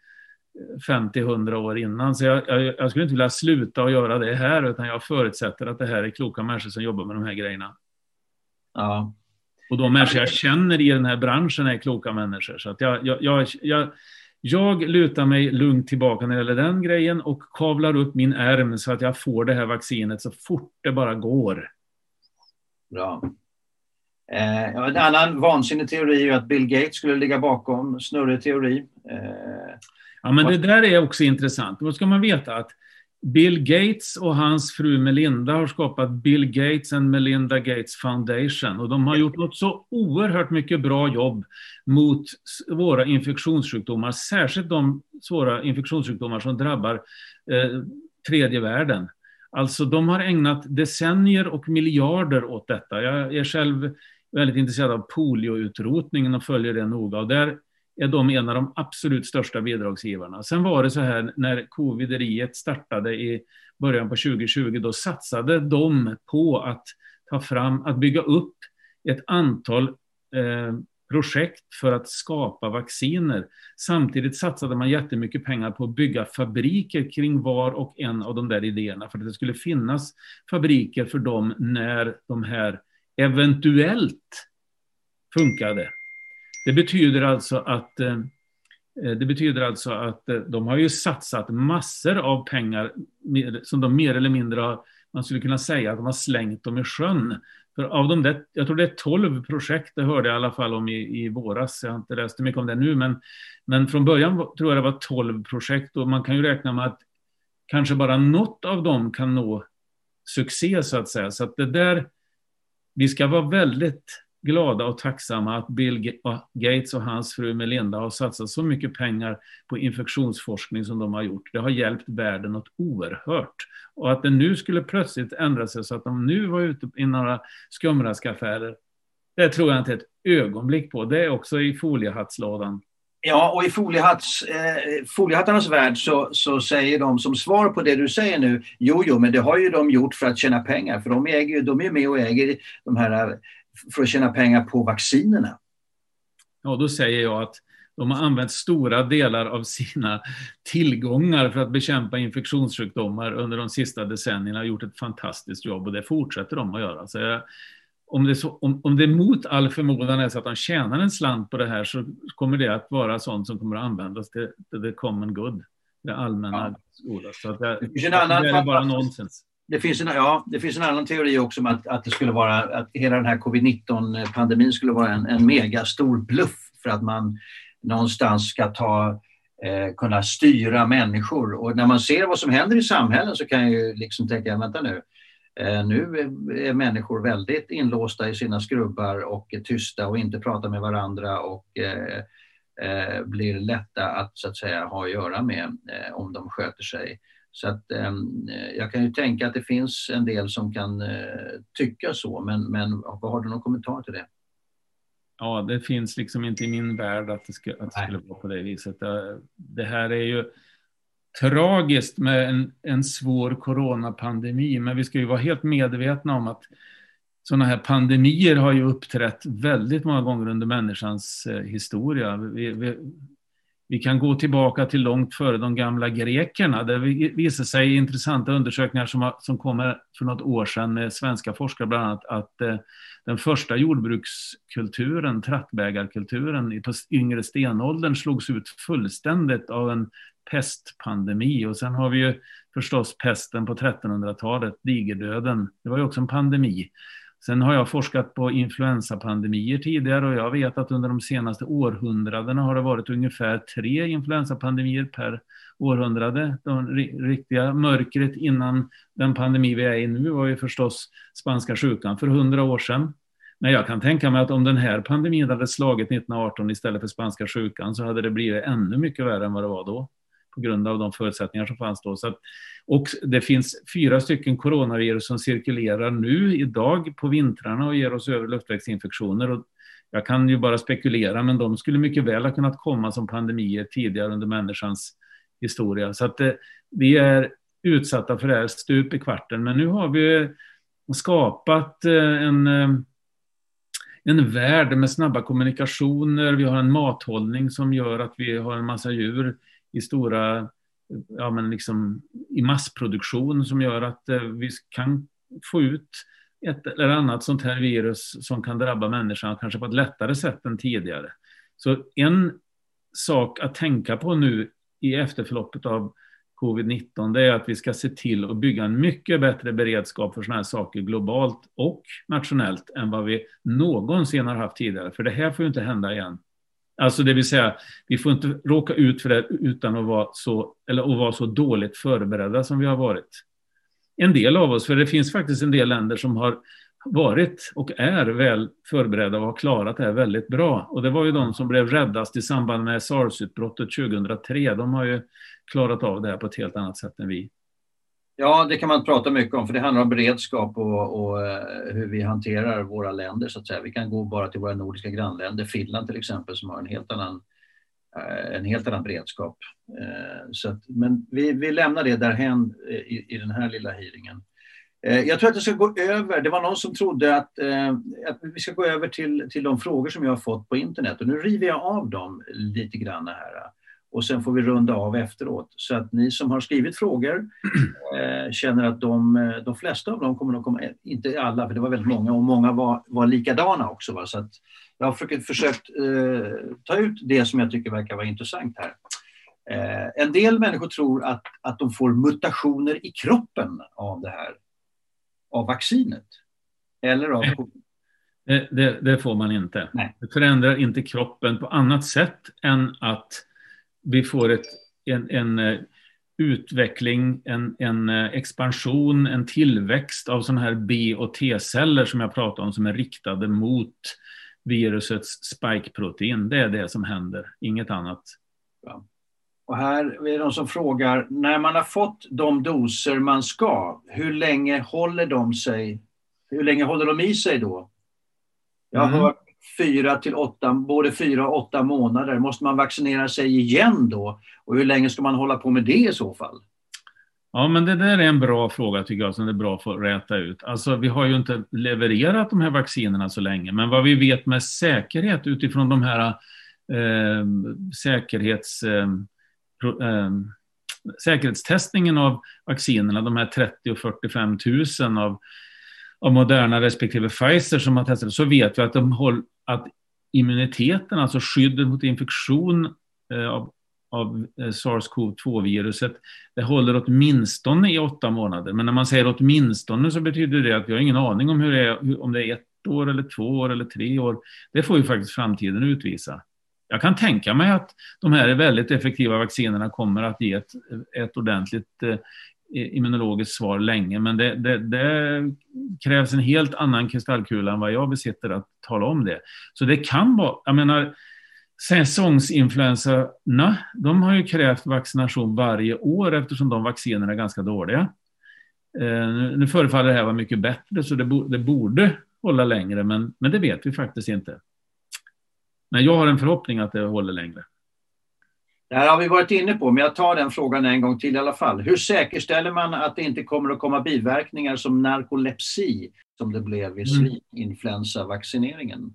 femtio till hundra år innan. Så jag, jag, jag skulle inte vilja sluta att göra det här, utan jag förutsätter att det här är kloka människor som jobbar med de här grejerna. Ja. Och de människor jag känner i den här branschen är kloka människor. Så att jag, jag, jag, jag, jag lutar mig lugnt tillbaka när det gäller den grejen och kavlar upp min ärm så att jag får det här vaccinet så fort det bara går. Bra. Eh, en annan vansinnig teori är ju att Bill Gates skulle ligga bakom, snurrig teori. Eh, ja, men det där är också intressant. Då ska man veta att Bill Gates och hans fru Melinda har skapat Bill Gates and Melinda Gates Foundation, och de har gjort något så oerhört mycket bra jobb mot svåra infektionssjukdomar, särskilt de svåra infektionssjukdomar som drabbar eh, tredje världen. Alltså de har ägnat decennier och miljarder åt detta. Jag är själv väldigt intresserad av polioutrotningen och följer det noga, och där är de en av de absolut största bidragsgivarna. Sen var det så här, när covid-riet startade i början på tjugo tjugo, då satsade de på att ta fram, att bygga upp ett antal eh, projekt för att skapa vacciner. Samtidigt satsade man jättemycket pengar på att bygga fabriker kring var och en av de där idéerna, för att det skulle finnas fabriker för dem när de här eventuellt funkade. Det betyder alltså att, det betyder alltså att de har ju satsat massor av pengar som de mer eller mindre har man skulle kunna säga att de har slängt dem i sjön. För av de där, jag tror det är tolv projekt, det hörde jag i alla fall om i, i våras, jag har inte läst mycket om det nu, men, men från början tror jag det var tolv projekt, och man kan ju räkna med att kanske bara något av dem kan nå succé, så att säga. Så att det där, vi ska vara väldigt glada och tacksamma att Bill Gates och hans fru Melinda har satsat så mycket pengar på infektionsforskning som de har gjort. Det har hjälpt världen något oerhört. Och att det nu skulle plötsligt ändra sig så att de nu var ute i några skumraskaffärer, det tror jag inte ett ögonblick på. Det är också i foliehattsladan. Ja, och i foliehatts, eh, foliehattarnas värld så, så säger de som svar på det du säger nu, jo, jo, men det har ju de gjort för att tjäna pengar, för de äger, de är med och äger de här för att tjäna pengar på vaccinerna. Ja, då säger jag att de har använt stora delar av sina tillgångar för att bekämpa infektionssjukdomar under de sista decennierna och gjort ett fantastiskt jobb, och det fortsätter de att göra. Så jag, om, det så, om, om det mot all förmodan är så att de tjänar en slant på det här, så kommer det att vara sånt som kommer att användas till, till the common good, det allmänna goda. Ja. Det, det, det är bara nonsens. Det finns en, ja, det finns en annan teori också om att, att det skulle vara att hela den här covid nitton-pandemin skulle vara en, en mega stor bluff för att man någonstans ska ta, eh, kunna styra människor. Och när man ser vad som händer i samhällen så kan jag ju liksom tänka, vänta nu, eh, nu är människor väldigt inlåsta i sina skrubbar och är tysta och inte pratar med varandra och eh, eh, blir lätta att, så att säga, ha att göra med eh, om de sköter sig. Så att, eh, jag kan ju tänka att det finns en del som kan eh, tycka så, men, men har du någon kommentar till det? Ja, det finns liksom inte i min värld att det, ska, att det skulle vara på det viset. Det här är ju tragiskt med en, en svår coronapandemi, men vi ska ju vara helt medvetna om att sådana här pandemier har ju uppträtt väldigt många gånger under människans eh, historia. Vi, vi, Vi kan gå tillbaka till långt före de gamla grekerna. Det visar sig i intressanta undersökningar som, har, som kommer för något år sedan med svenska forskare bland annat, att eh, den första jordbrukskulturen, trattbägarkulturen, på yngre stenåldern slogs ut fullständigt av en pestpandemi. Och sen har vi ju förstås pesten på trettonhundratalet, digerdöden. Det var ju också en pandemi. Sen har jag forskat på influensapandemier tidigare, och jag vet att under de senaste århundradena har det varit ungefär tre influensapandemier per århundrade. De riktiga mörkret innan den pandemi vi är i nu var ju förstås spanska sjukan för hundra år sedan. Men jag kan tänka mig att om den här pandemin hade slagit nittonhundraarton istället för spanska sjukan, så hade det blivit ännu mycket värre än vad det var då, på grund av de förutsättningar som fanns då. Så att, och det finns fyra stycken coronavirus som cirkulerar nu idag på vintrarna och ger oss över luftvägsinfektioner. Och jag kan ju bara spekulera, men de skulle mycket väl ha kunnat komma som pandemier tidigare under människans historia. Så att det, vi är utsatta för det här stup i kvarten. Men nu har vi skapat en... en värld med snabba kommunikationer. Vi har en mathållning som gör att vi har en massa djur i stora, ja men liksom i massproduktion, som gör att vi kan få ut ett eller annat sånt här virus som kan drabba människan kanske på ett lättare sätt än tidigare. Så en sak att tänka på nu i efterförloppet av covid nitton, det är att vi ska se till att bygga en mycket bättre beredskap för sådana här saker globalt och nationellt än vad vi någonsin har haft tidigare. För det här får ju inte hända igen. Alltså det vill säga, vi får inte råka ut för det utan att vara så, eller att vara så dåligt förberedda som vi har varit. En del av oss, för det finns faktiskt en del länder som har varit och är väl förberedda och har klarat det här väldigt bra. Och det var ju de som blev räddast i samband med SARS-utbrottet tjugohundratre. De har ju klarat av det här på ett helt annat sätt än vi. Ja, det kan man prata mycket om, för det handlar om beredskap och, och hur vi hanterar våra länder, så att säga. Vi kan gå bara till våra nordiska grannländer, Finland till exempel, som har en helt annan, en helt annan beredskap. Så att, men vi, vi lämnar det därhen i, i den här lilla hearingen. Jag tror att jag ska gå över, det var någon som trodde att, att vi ska gå över till, till de frågor som jag har fått på internet, och nu river jag av dem lite grann här. Och sen får vi runda av efteråt. Så att ni som har skrivit frågor eh, känner att de, de flesta av dem kommer att komma, inte alla, för det var väldigt många, och många var, var likadana också. Va? Så att jag har försökt, försökt eh, ta ut det som jag tycker verkar vara intressant här. Eh, en del människor tror att, att de får mutationer i kroppen av det här. av vaccinet eller av covid? Det, det, det får man inte. Nej. Det förändrar inte kroppen på annat sätt än att vi får ett, en, en utveckling, en, en expansion, en tillväxt av sådana här B- och T-celler som jag pratade om som är riktade mot virusets spike-protein. Det är det som händer, inget annat. Ja. Och här är de som frågar, när man har fått de doser man ska, hur länge håller de sig? Hur länge håller de i sig då? Jag har hört fyra till åtta, både fyra och åtta månader. Måste man vaccinera sig igen då? Och hur länge ska man hålla på med det i så fall? Ja, men det där är en bra fråga tycker jag som det är bra för att räta ut. Alltså vi har ju inte levererat de här vaccinerna så länge. Men vad vi vet med säkerhet utifrån de här eh, säkerhets... Eh, Pro, eh, säkerhetstestningen av vaccinerna, de här trettio och fyrtiofem tusen av, av Moderna respektive Pfizer som har testat, så vet vi att, de håll, att immuniteten, alltså skyddet mot infektion eh, av, av SARS-CoV två-viruset, det håller åtminstone i åtta månader. Men när man säger åtminstone så betyder det att vi har ingen aning om hur det är, om det är ett år eller två år eller tre år. Det får ju faktiskt framtiden utvisa. Jag kan tänka mig att de här väldigt effektiva vaccinerna kommer att ge ett, ett ordentligt eh, immunologiskt svar länge. Men det, det, det krävs en helt annan kristallkula än vad jag besitter att tala om det. Så det kan vara, jag menar, säsongsinfluenserna, de har ju krävt vaccination varje år eftersom de vaccinerna är ganska dåliga. Eh, nu förefaller det här vara mycket bättre så det, bo, det borde hålla längre, men, men det vet vi faktiskt inte. Men jag har en förhoppning att det håller längre. Det här har vi varit inne på, men jag tar den frågan en gång till i alla fall. Hur säkerställer man att det inte kommer att komma biverkningar som narkolepsi som det blev vid svininfluensavaccineringen?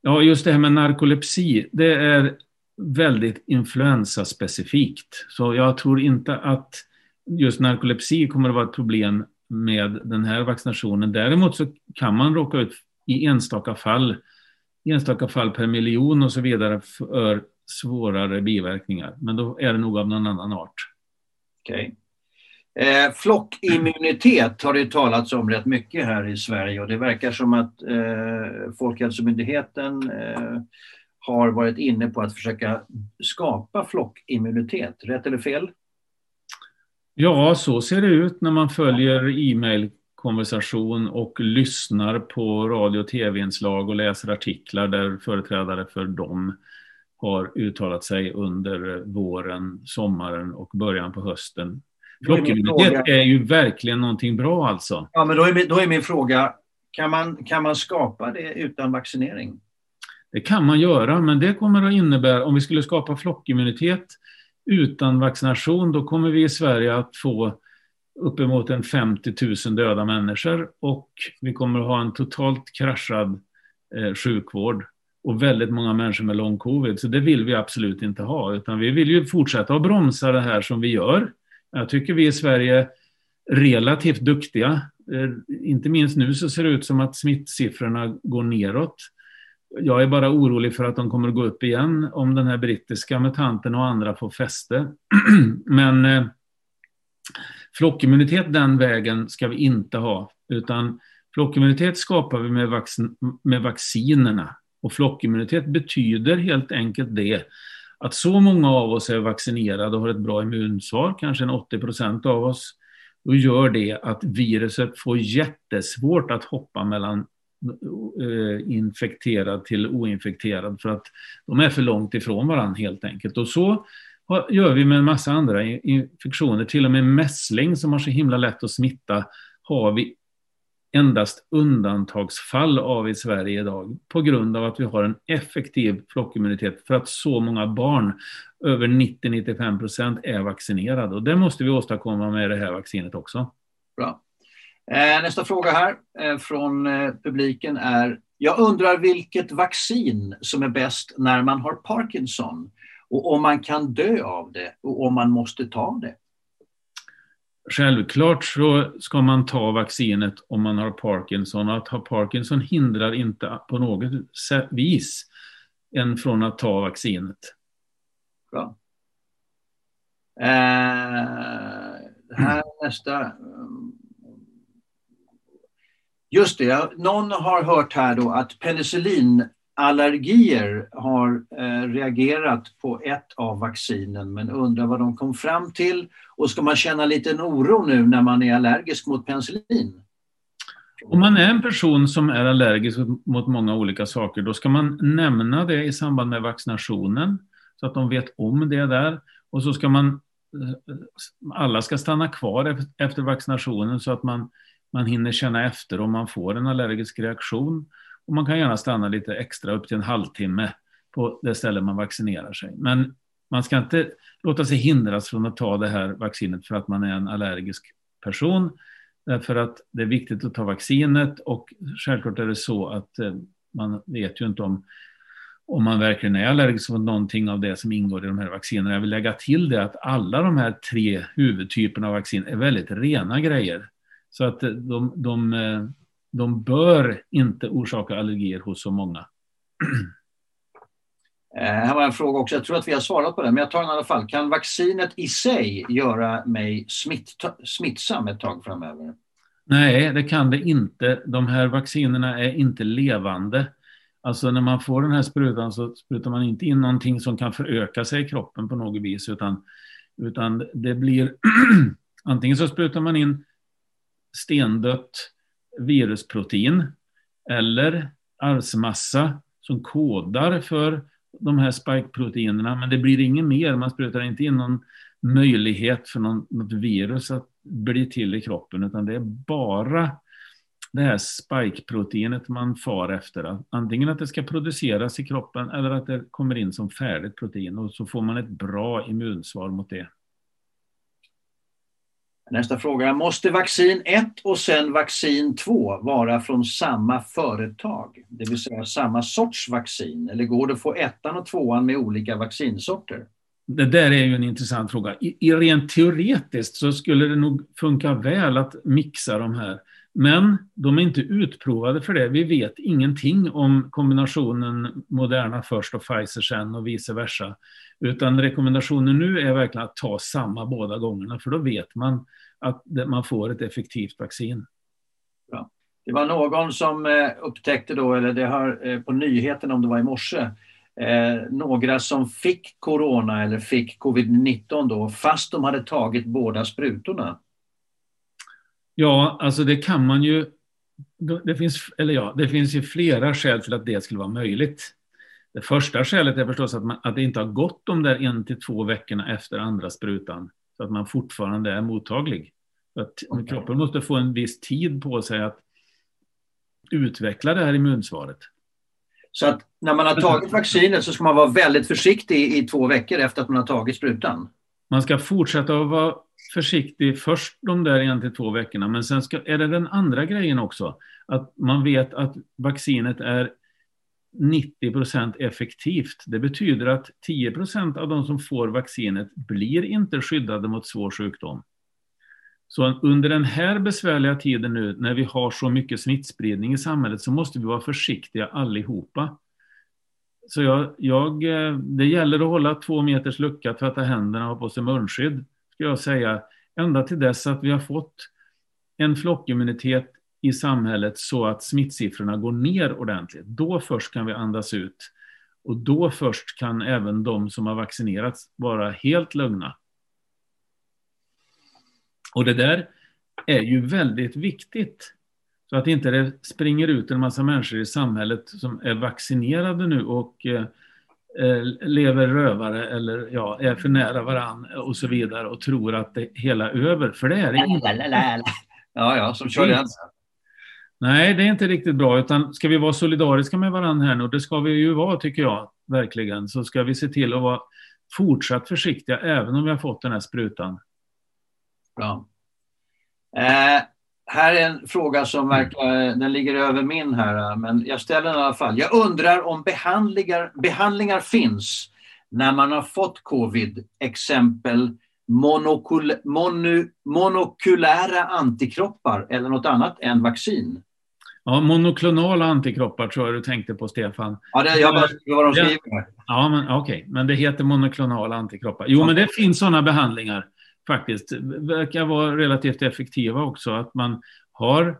Ja, just det här med narkolepsi, det är väldigt influensaspecifikt. Så jag tror inte att just narkolepsi kommer att vara ett problem med den här vaccinationen. Däremot så kan man råka ut i enstaka fall enstaka fall per miljon och så vidare för svårare biverkningar. Men då är det nog av någon annan art. Okej. Eh, flockimmunitet har det talats om rätt mycket här i Sverige. Och det verkar som att eh, Folkhälsomyndigheten eh, har varit inne på att försöka skapa flockimmunitet. Rätt eller fel? Ja, så ser det ut när man följer e-mail konversation och lyssnar på radio- och tv-inslag och läser artiklar där företrädare för dem har uttalat sig under våren, sommaren och början på hösten. Flockimmunitet är ju verkligen någonting bra alltså. Ja, men då är min, då är min fråga, kan man, kan man skapa det utan vaccinering? Det kan man göra, men det kommer att innebära, om vi skulle skapa flockimmunitet utan vaccination, då kommer vi i Sverige att få uppemot en femtio tusen döda människor och vi kommer att ha en totalt kraschad eh, sjukvård och väldigt många människor med lång covid. Så det vill vi absolut inte ha, utan vi vill ju fortsätta att bromsa det här som vi gör. Jag tycker vi i Sverige relativt duktiga. Eh, inte minst nu så ser det ut som att smittsiffrorna går neråt. Jag är bara orolig för att de kommer att gå upp igen om den här brittiska mutanten och andra får fäste. Men eh, flockimmunitet den vägen ska vi inte ha, utan flockimmunitet skapar vi med, vaccin, med vaccinerna. Och flockimmunitet betyder helt enkelt det att så många av oss är vaccinerade och har ett bra immunsvar, kanske en åttio procent av oss, då gör det att viruset får jättesvårt att hoppa mellan infekterad till oinfekterad för att de är för långt ifrån varandra helt enkelt. Och så gör vi med en massa andra infektioner, till och med mässling som har så himla lätt att smitta har vi endast undantagsfall av i Sverige idag på grund av att vi har en effektiv flockimmunitet för att så många barn, över nittio till nittiofem procent, är vaccinerade. Och det måste vi åstadkomma med det här vaccinet också. Bra. Nästa fråga här från publiken är, jag undrar vilket vaccin som är bäst när man har Parkinson? Och om man kan dö av det och om man måste ta det? Självklart så ska man ta vaccinet om man har Parkinson. Att ha Parkinson hindrar inte på något vis än från att ta vaccinet. Bra. Eh, här nästa Just det, någon har hört här då att penicillinallergier har eh, reagerat på ett av vaccinen, men undrar vad de kom fram till. Och ska man känna lite oro nu när man är allergisk mot penicillin? Om man är en person som är allergisk mot många olika saker, då ska man nämna det i samband med vaccinationen så att de vet om det där. Och så ska man, alla ska stanna kvar efter vaccinationen så att man, man hinner känna efter om man får en allergisk reaktion. Och man kan gärna stanna lite extra upp till en halvtimme på det ställe man vaccinerar sig. Men man ska inte låta sig hindras från att ta det här vaccinet för att man är en allergisk person. Därför att det är viktigt att ta vaccinet, och självklart är det så att man vet ju inte om, om man verkligen är allergisk mot någonting av det som ingår i de här vaccinerna. Jag vill lägga till det att alla de här tre huvudtyperna av vaccin är väldigt rena grejer. Så att de, de, de bör inte orsaka allergier hos så många. Här var en fråga också, jag tror att vi har svarat på det, men jag tar den i alla fall. Kan vaccinet i sig göra mig smitt, smittsam ett tag framöver? Nej, det kan det inte. De här vaccinerna är inte levande. Alltså när man får den här sprutan så sprutar man inte in någonting som kan föröka sig i kroppen på något vis, utan, utan det blir antingen så sprutar man in stendött virusprotein eller arvsmassa som kodar för de här spike-proteinerna, men det blir inget mer. Man sprutar inte in någon möjlighet för någon, något virus att bli till i kroppen, utan det är bara det här spike-proteinet man far efter. Antingen att det ska produceras i kroppen eller att det kommer in som färdigt protein, och så får man ett bra immunsvar mot det. Nästa fråga. Måste vaccin ett och sen vaccin två vara från samma företag? Det vill säga samma sorts vaccin. Eller går det att få ettan och tvåan med olika vaccinsorter? Det där är ju en intressant fråga. I, i rent teoretiskt så skulle det nog funka väl att mixa de här. Men de är inte utprovade för det. Vi vet ingenting om kombinationen Moderna först och Pfizer sen och vice versa. Utan rekommendationen nu är verkligen att ta samma båda gångerna, för då vet man att man får ett effektivt vaccin. Ja. Det var någon som upptäckte då, eller det har på nyheten om det var i morse, Eh, några som fick corona eller fick covid nitton då, fast de hade tagit båda sprutorna. Ja, alltså det kan man ju, det finns, eller ja, det finns ju flera skäl till att det skulle vara möjligt. Det första skälet är förstås att, man, att det inte har gått de där en till två veckorna efter andra sprutan, så att man fortfarande är mottaglig. Så att okay. Kroppen måste få en viss tid på sig att utveckla det här immunsvaret. Så att när man har tagit vaccinet så ska man vara väldigt försiktig i två veckor efter att man har tagit sprutan. Man ska fortsätta att vara försiktig först de där en till två veckorna. Men sen ska, är det den andra grejen också. Att man vet att vaccinet är nittio procent effektivt. Det betyder att tio procent av de som får vaccinet blir inte skyddade mot svår sjukdom. Så under den här besvärliga tiden nu, när vi har så mycket smittspridning i samhället, så måste vi vara försiktiga allihopa. Så jag, jag, det gäller att hålla två meters lucka, tvätta händerna och på sig munskydd, ska jag säga, ända till dess att vi har fått en flockimmunitet i samhället så att smittsiffrorna går ner ordentligt. Då först kan vi andas ut, och då först kan även de som har vaccinerats vara helt lugna. Och det där är ju väldigt viktigt, så att inte det springer ut en massa människor i samhället som är vaccinerade nu och eh, lever rövare eller ja, är för nära varann och så vidare och tror att det hela är över. För det är det inte. Ja, ja, som kör det. Nej, det är inte riktigt bra, utan ska vi vara solidariska med varann här nu, och det ska vi ju vara tycker jag, verkligen, så ska vi se till att vara fortsatt försiktiga även om vi har fått den här sprutan. Bra. Eh, här är en fråga som verkar, den ligger över min här, men jag ställer den i alla fall. Jag undrar om behandlingar, behandlingar finns när man har fått covid, exempel monokul, monu, monokulära antikroppar eller något annat än vaccin. Ja, monoklonala antikroppar tror jag du tänkte på, Stefan. Ja, det, jag bara skriver vad de skriver. Ja, men okej, okay. Men det heter monoklonala antikroppar. Jo, men det finns sådana behandlingar. Faktiskt verkar vara relativt effektiva också, att man har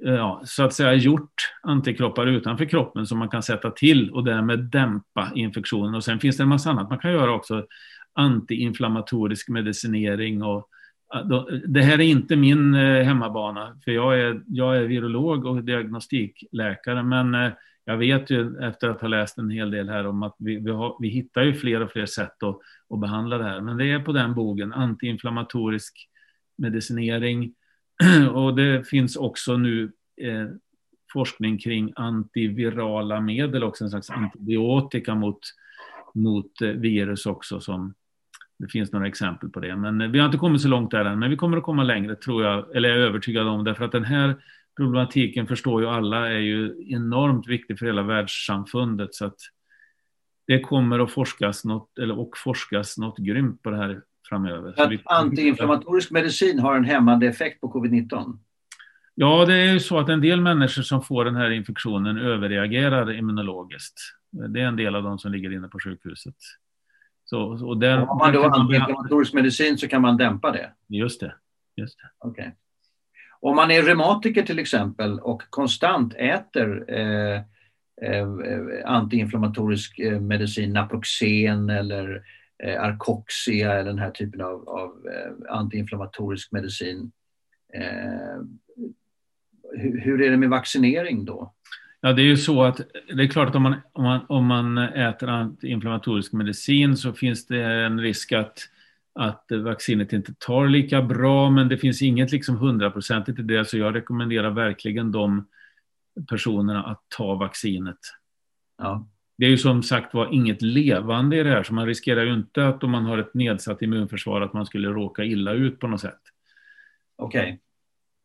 ja, så att säga gjort antikroppar utanför kroppen som man kan sätta till och därmed dämpa infektionen. Och sen finns det en massa annat man kan göra också. Antiinflammatorisk medicinering och det här är inte min hemmabana, för jag är, jag är virolog och diagnostikläkare, men jag vet ju efter att ha läst en hel del här om att vi, vi, har, vi hittar ju fler och fler sätt att, att behandla det här, men det är på den bogen, antiinflammatorisk medicinering, och det finns också nu eh, forskning kring antivirala medel, också en slags antibiotika mot, mot eh, virus också, som det finns några exempel på det, men vi har inte kommit så långt där än, men vi kommer att komma längre tror jag, eller jag är övertygad om, därför att den här problematiken förstår ju alla är ju enormt viktig för hela världssamfundet, så att det kommer att forskas något, eller och forskas något grymt på det här framöver. Att vi... antiinflammatorisk medicin har en hämmande effekt på covid nitton? Ja, det är ju så att en del människor som får den här infektionen överreagerar immunologiskt. Det är en del av de som ligger inne på sjukhuset. Så, och där, om man då har antiinflammatorisk medicin så kan man dämpa det? Just det. Just det. Okej. Okay. Om man är reumatiker till exempel och konstant äter eh, eh, antiinflammatorisk eh, medicin, naproxen eller eh, arcoxia eller den här typen av, av eh, antiinflammatorisk medicin. Eh, hur, hur är det med vaccinering då? Ja, det är ju så att det är klart att om man, om man, om man äter antiinflammatorisk medicin så finns det en risk att att vaccinet inte tar lika bra, men det finns inget liksom hundraprocentigt i det, så jag rekommenderar verkligen de personerna att ta vaccinet. Ja. Det är ju som sagt var inget levande i det här, så man riskerar ju inte att om man har ett nedsatt immunförsvar att man skulle råka illa ut på något sätt. Okej, okay.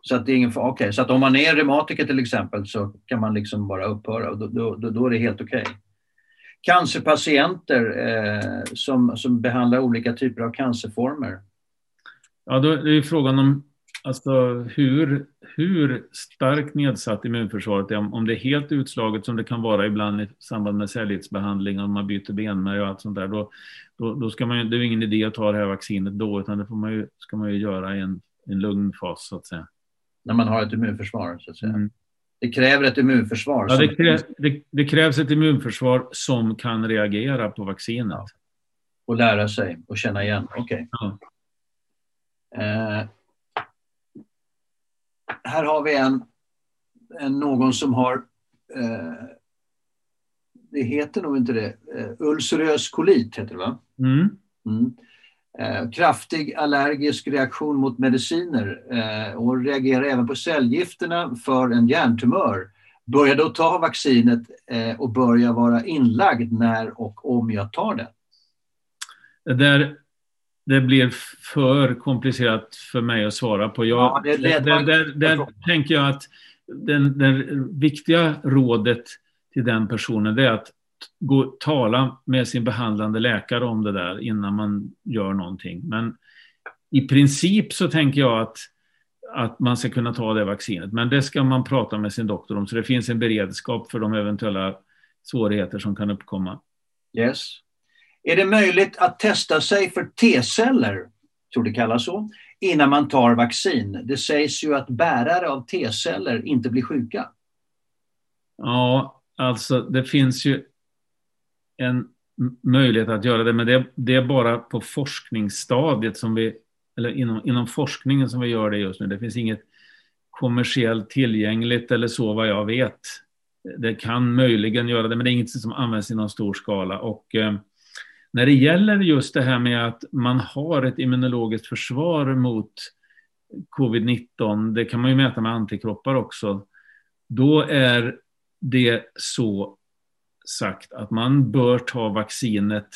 Så, att det är ingen, okay. Så att om man är reumatiker till exempel så kan man liksom bara upphöra och då, då, då är det helt okej. Okay. Cancerpatienter eh, som, som behandlar olika typer av cancerformer? Ja, då är det ju frågan om alltså, hur, hur starkt nedsatt immunförsvaret är. Om det är helt utslaget som det kan vara ibland i samband med cellgiftsbehandling, om man byter benmärg och allt sånt där, då, då, då ska man, det är ju ingen idé att ta det här vaccinet då, utan det får man ju, ska man ju göra i en, en lugn fas så att säga. När man har ett immunförsvar så att säga. Mm. Det kräver ett immunförsvar. Ja, det, krävs, det, det krävs ett immunförsvar som kan reagera på vaccinet. Ja. Och lära sig och känna igen. Okej. Okay. Ja. Eh, här har vi en, en någon som har eh, det heter nog inte det. Eh, ulcerös kolit heter det, va? Mm. Mm. Eh, kraftig allergisk reaktion mot mediciner eh, och reagerar även på cellgifterna för en hjärntumör. Börja då ta vaccinet eh, och börja vara inlagd när och om jag tar det. Det, där, det blir för komplicerat för mig att svara på. Jag, ja, det där där, där tänker jag att den, den viktiga rådet till den personen är att gå, tala med sin behandlande läkare om det där innan man gör någonting. Men i princip så tänker jag att, att man ska kunna ta det vaccinet. Men det ska man prata med sin doktor om. Så det finns en beredskap för de eventuella svårigheter som kan uppkomma. Yes. Är det möjligt att testa sig för T-celler, tror det kallas så, innan man tar vaccin? Det sägs ju att bärare av T-celler inte blir sjuka. Ja, alltså det finns ju en möjlighet att göra det, men det, det är bara på forskningsstadiet som vi, eller inom, inom forskningen som vi gör det just nu. Det finns inget kommersiellt tillgängligt eller så vad jag vet. Det kan möjligen göra det, men det är inget som används i någon stor skala. Och eh, när det gäller just det här med att man har ett immunologiskt försvar mot covid nitton, det kan man ju mäta med antikroppar också, då är det så sagt att man bör ta vaccinet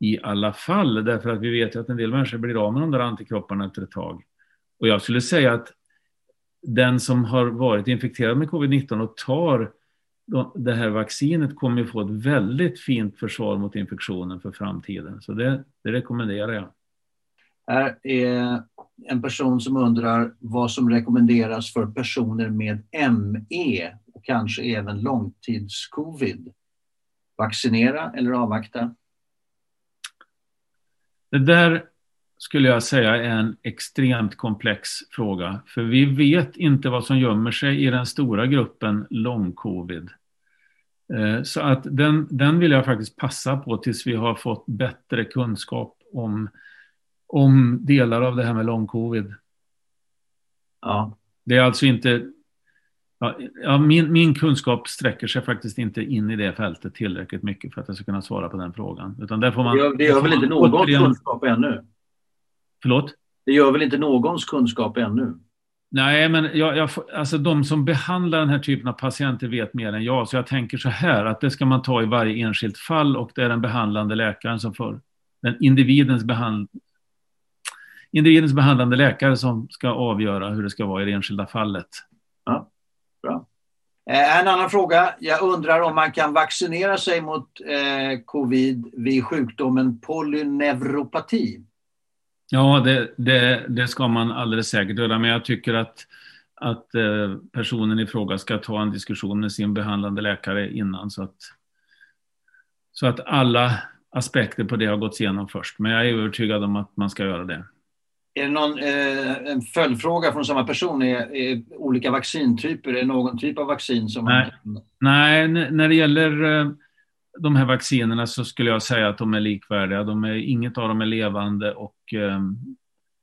i alla fall, därför att vi vet att en del människor blir av med de där antikropparna efter ett tag. Och jag skulle säga att den som har varit infekterad med covid nitton och tar det här vaccinet kommer att få ett väldigt fint försvar mot infektionen för framtiden. Så det, det rekommenderar jag. Här är en person som undrar vad som rekommenderas för personer med M E och kanske även långtidscovid. Vaccinera eller avvakta? Det där skulle jag säga är en extremt komplex fråga. För vi vet inte vad som gömmer sig i den stora gruppen lång-covid. Så att den, den vill jag faktiskt passa på tills vi har fått bättre kunskap om, om delar av det här med lång-covid. Ja. Det är alltså inte... Ja, min, min kunskap sträcker sig faktiskt inte in i det fältet tillräckligt mycket för att jag ska kunna svara på den frågan. Utan där får man, det gör, det gör väl inte någons återigen... kunskap ännu? Förlåt? Det gör väl inte någons kunskap ännu? Nej, men jag, jag, alltså de som behandlar den här typen av patienter vet mer än jag. Så jag tänker så här, att det ska man ta i varje enskilt fall, och det är den behandlande läkaren som för den individens, behand, individens behandlande läkare som ska avgöra hur det ska vara i det enskilda fallet. Ja. Bra. En annan fråga. Jag undrar om man kan vaccinera sig mot eh, covid vid sjukdomen polyneuropati. Ja, det, det, det ska man alldeles säkert göra. Men jag tycker att, att eh, personen i fråga ska ta en diskussion med sin behandlande läkare innan. Så att, så att alla aspekter på det har gått igenom först. Men jag är övertygad om att man ska göra det. Är det någon, eh, en följdfråga från samma person? Är, är olika vaccintyper? Är någon typ av vaccin som... Nej, man... nej, när det gäller eh, de här vaccinerna så skulle jag säga att de är likvärdiga. De är, inget av dem är levande och eh,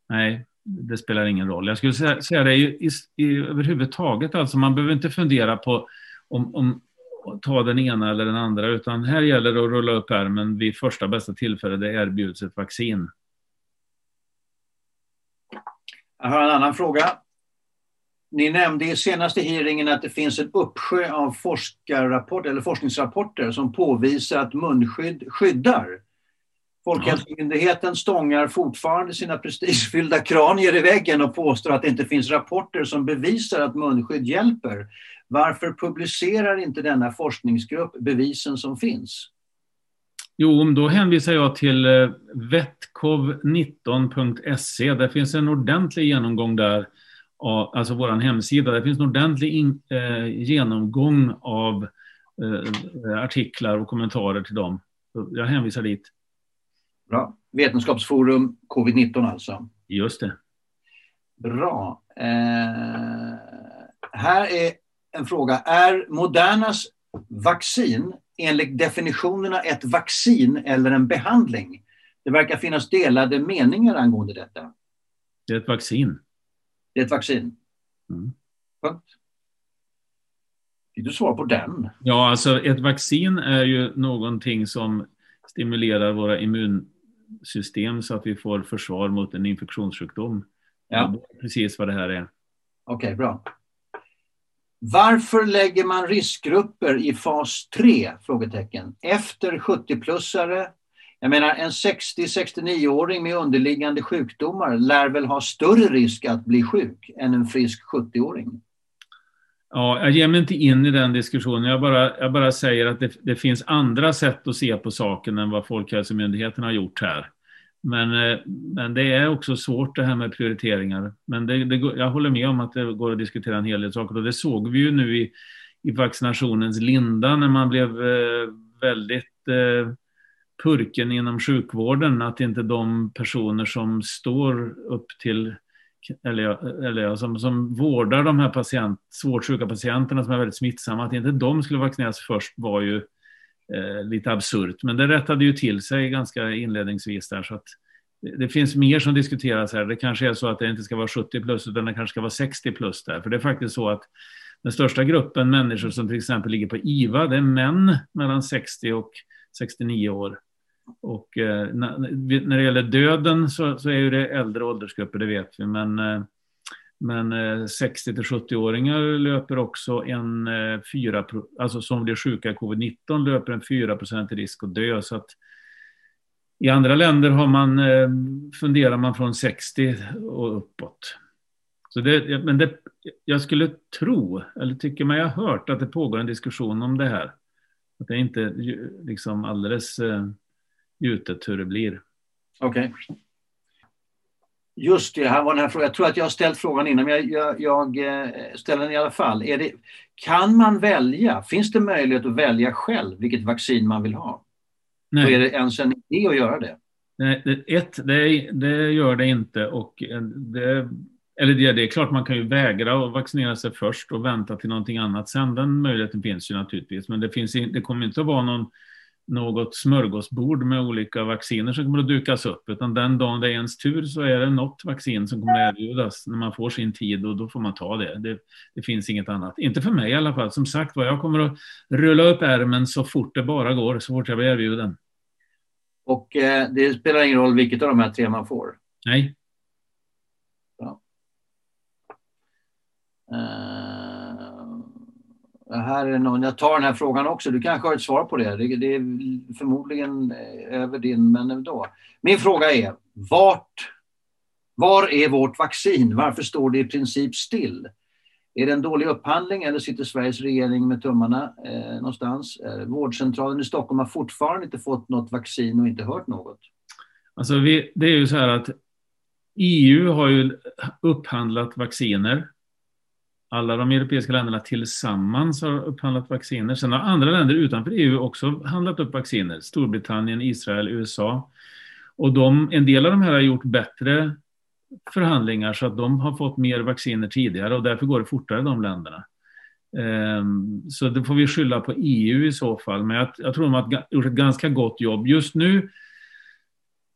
nej, det spelar ingen roll. Jag skulle säga, säga det i, i, överhuvudtaget. Alltså, man behöver inte fundera på om, om ta den ena eller den andra, utan här gäller det att rulla upp ärmen vid första bästa tillfälle det erbjuds ett vaccin. Jag har en annan fråga. Ni nämnde i senaste hearingen att det finns en uppsjö av forskarrapport, eller forskningsrapporter som påvisar att munskydd skyddar. Folkhälsomyndigheten stångar fortfarande sina prestigefyllda kranier i väggen och påstår att det inte finns rapporter som bevisar att munskydd hjälper. Varför publicerar inte denna forskningsgrupp bevisen som finns? Jo, då hänvisar jag till vetkov nitton punkt se. Det finns en ordentlig genomgång där, alltså vår hemsida. Det finns en ordentlig in, eh, genomgång av eh, artiklar och kommentarer till dem. Jag hänvisar dit. Bra. Vetenskapsforum covid nitton alltså. Just det. Bra. Eh, här är en fråga. Är Modernas vaccin enligt definitionerna ett vaccin eller en behandling? Det verkar finnas delade meningar angående detta. Det är ett vaccin. Det är ett vaccin. Mm. Punkt. Vill du svara på den? Ja, alltså ett vaccin är ju någonting som stimulerar våra immunsystem så att vi får försvar mot en infektionssjukdom. Ja. Det är precis vad det här är. Okej, okay, bra. Varför lägger man riskgrupper i fas tre? Frågetecken. Efter sjuttio-plussare, jag menar en sextio till sextionio-åring med underliggande sjukdomar lär väl ha större risk att bli sjuk än en frisk sjuttio-åring? Ja, jag ger mig inte in i den diskussionen. Jag bara, jag bara säger att det, det finns andra sätt att se på saken än vad Folkhälsomyndigheten har gjort här. Men, men det är också svårt det här med prioriteringar. Men det, det, jag håller med om att det går att diskutera en hel del saker. Och det såg vi ju nu i, i vaccinationens linda när man blev väldigt eh, purken inom sjukvården. Att inte de personer som står upp till, eller, eller som, som vårdar de här patient, svårt sjuka patienterna som är väldigt smittsamma, att inte de skulle vaccineras först var ju... Eh, lite absurt, men det rättade ju till sig ganska inledningsvis där, så att det, det finns mer som diskuteras här. Det kanske är så att det inte ska vara sjuttio plus utan det kanske ska vara sextio plus där, för det är faktiskt så att den största gruppen människor som till exempel ligger på I V A, det är män mellan sextio och sextionio år, och eh, när, när det gäller döden så, så är ju det äldre åldersgrupper, det vet vi, men eh, Men sextio till sjuttio-åringar löper också en fyra, alltså som blir sjuka i covid nitton löper en fyra procent risk att dö. Så att i andra länder har man, funderar man från sextio och uppåt. Så det, men det, jag skulle tro, eller tycker man jag har hört att det pågår en diskussion om det här. Att det är inte liksom alldeles gjutet hur det blir. Okej. Okay. Just det, här var den här frågan. Jag tror att jag har ställt frågan innan, men jag, jag, jag ställer den i alla fall. Är det, kan man välja? Finns det möjlighet att välja själv vilket vaccin man vill ha? Nej. Så är det ens en idé att göra det? Nej, ett, det, det gör det inte. Och det, eller det, det är klart man kan ju vägra att vaccinera sig först och vänta till någonting annat sen. Den möjligheten finns ju naturligtvis. Men det, finns, det kommer inte att vara någon, något smörgåsbord med olika vacciner som kommer att dukas upp. Utan den dagen det är ens tur så är det något vaccin som kommer att erbjudas när man får sin tid, och då får man ta det. Det, det finns inget annat. Inte för mig i alla fall. Som sagt, jag kommer att rulla upp ärmen så fort det bara går, så fort jag blir erbjuden. Och eh, det spelar ingen roll vilket av de här tre man får? Nej. Ja. Uh, här är någon, jag tar den här frågan också. Du kanske har ett svar på det. Det, det är förmodligen över din, men ändå. Min fråga är, vart, var är vårt vaccin? Varför står det i princip still? Är det en dålig upphandling eller sitter Sveriges regering med tummarna eh, någonstans? Eh, vårdcentralen i Stockholm har fortfarande inte fått något vaccin och inte hört något. Alltså vi, det är ju så här att E U har ju upphandlat vacciner. Alla de europeiska länderna tillsammans har upphandlat vacciner. Sen har andra länder utanför E U också handlat upp vacciner. Storbritannien, Israel, U S A. Och de, en del av de här har gjort bättre förhandlingar så att de har fått mer vacciner tidigare, och därför går det fortare i de länderna. Så det får vi skylla på E U i så fall, men jag, jag tror de har gjort ett ganska gott jobb. Just nu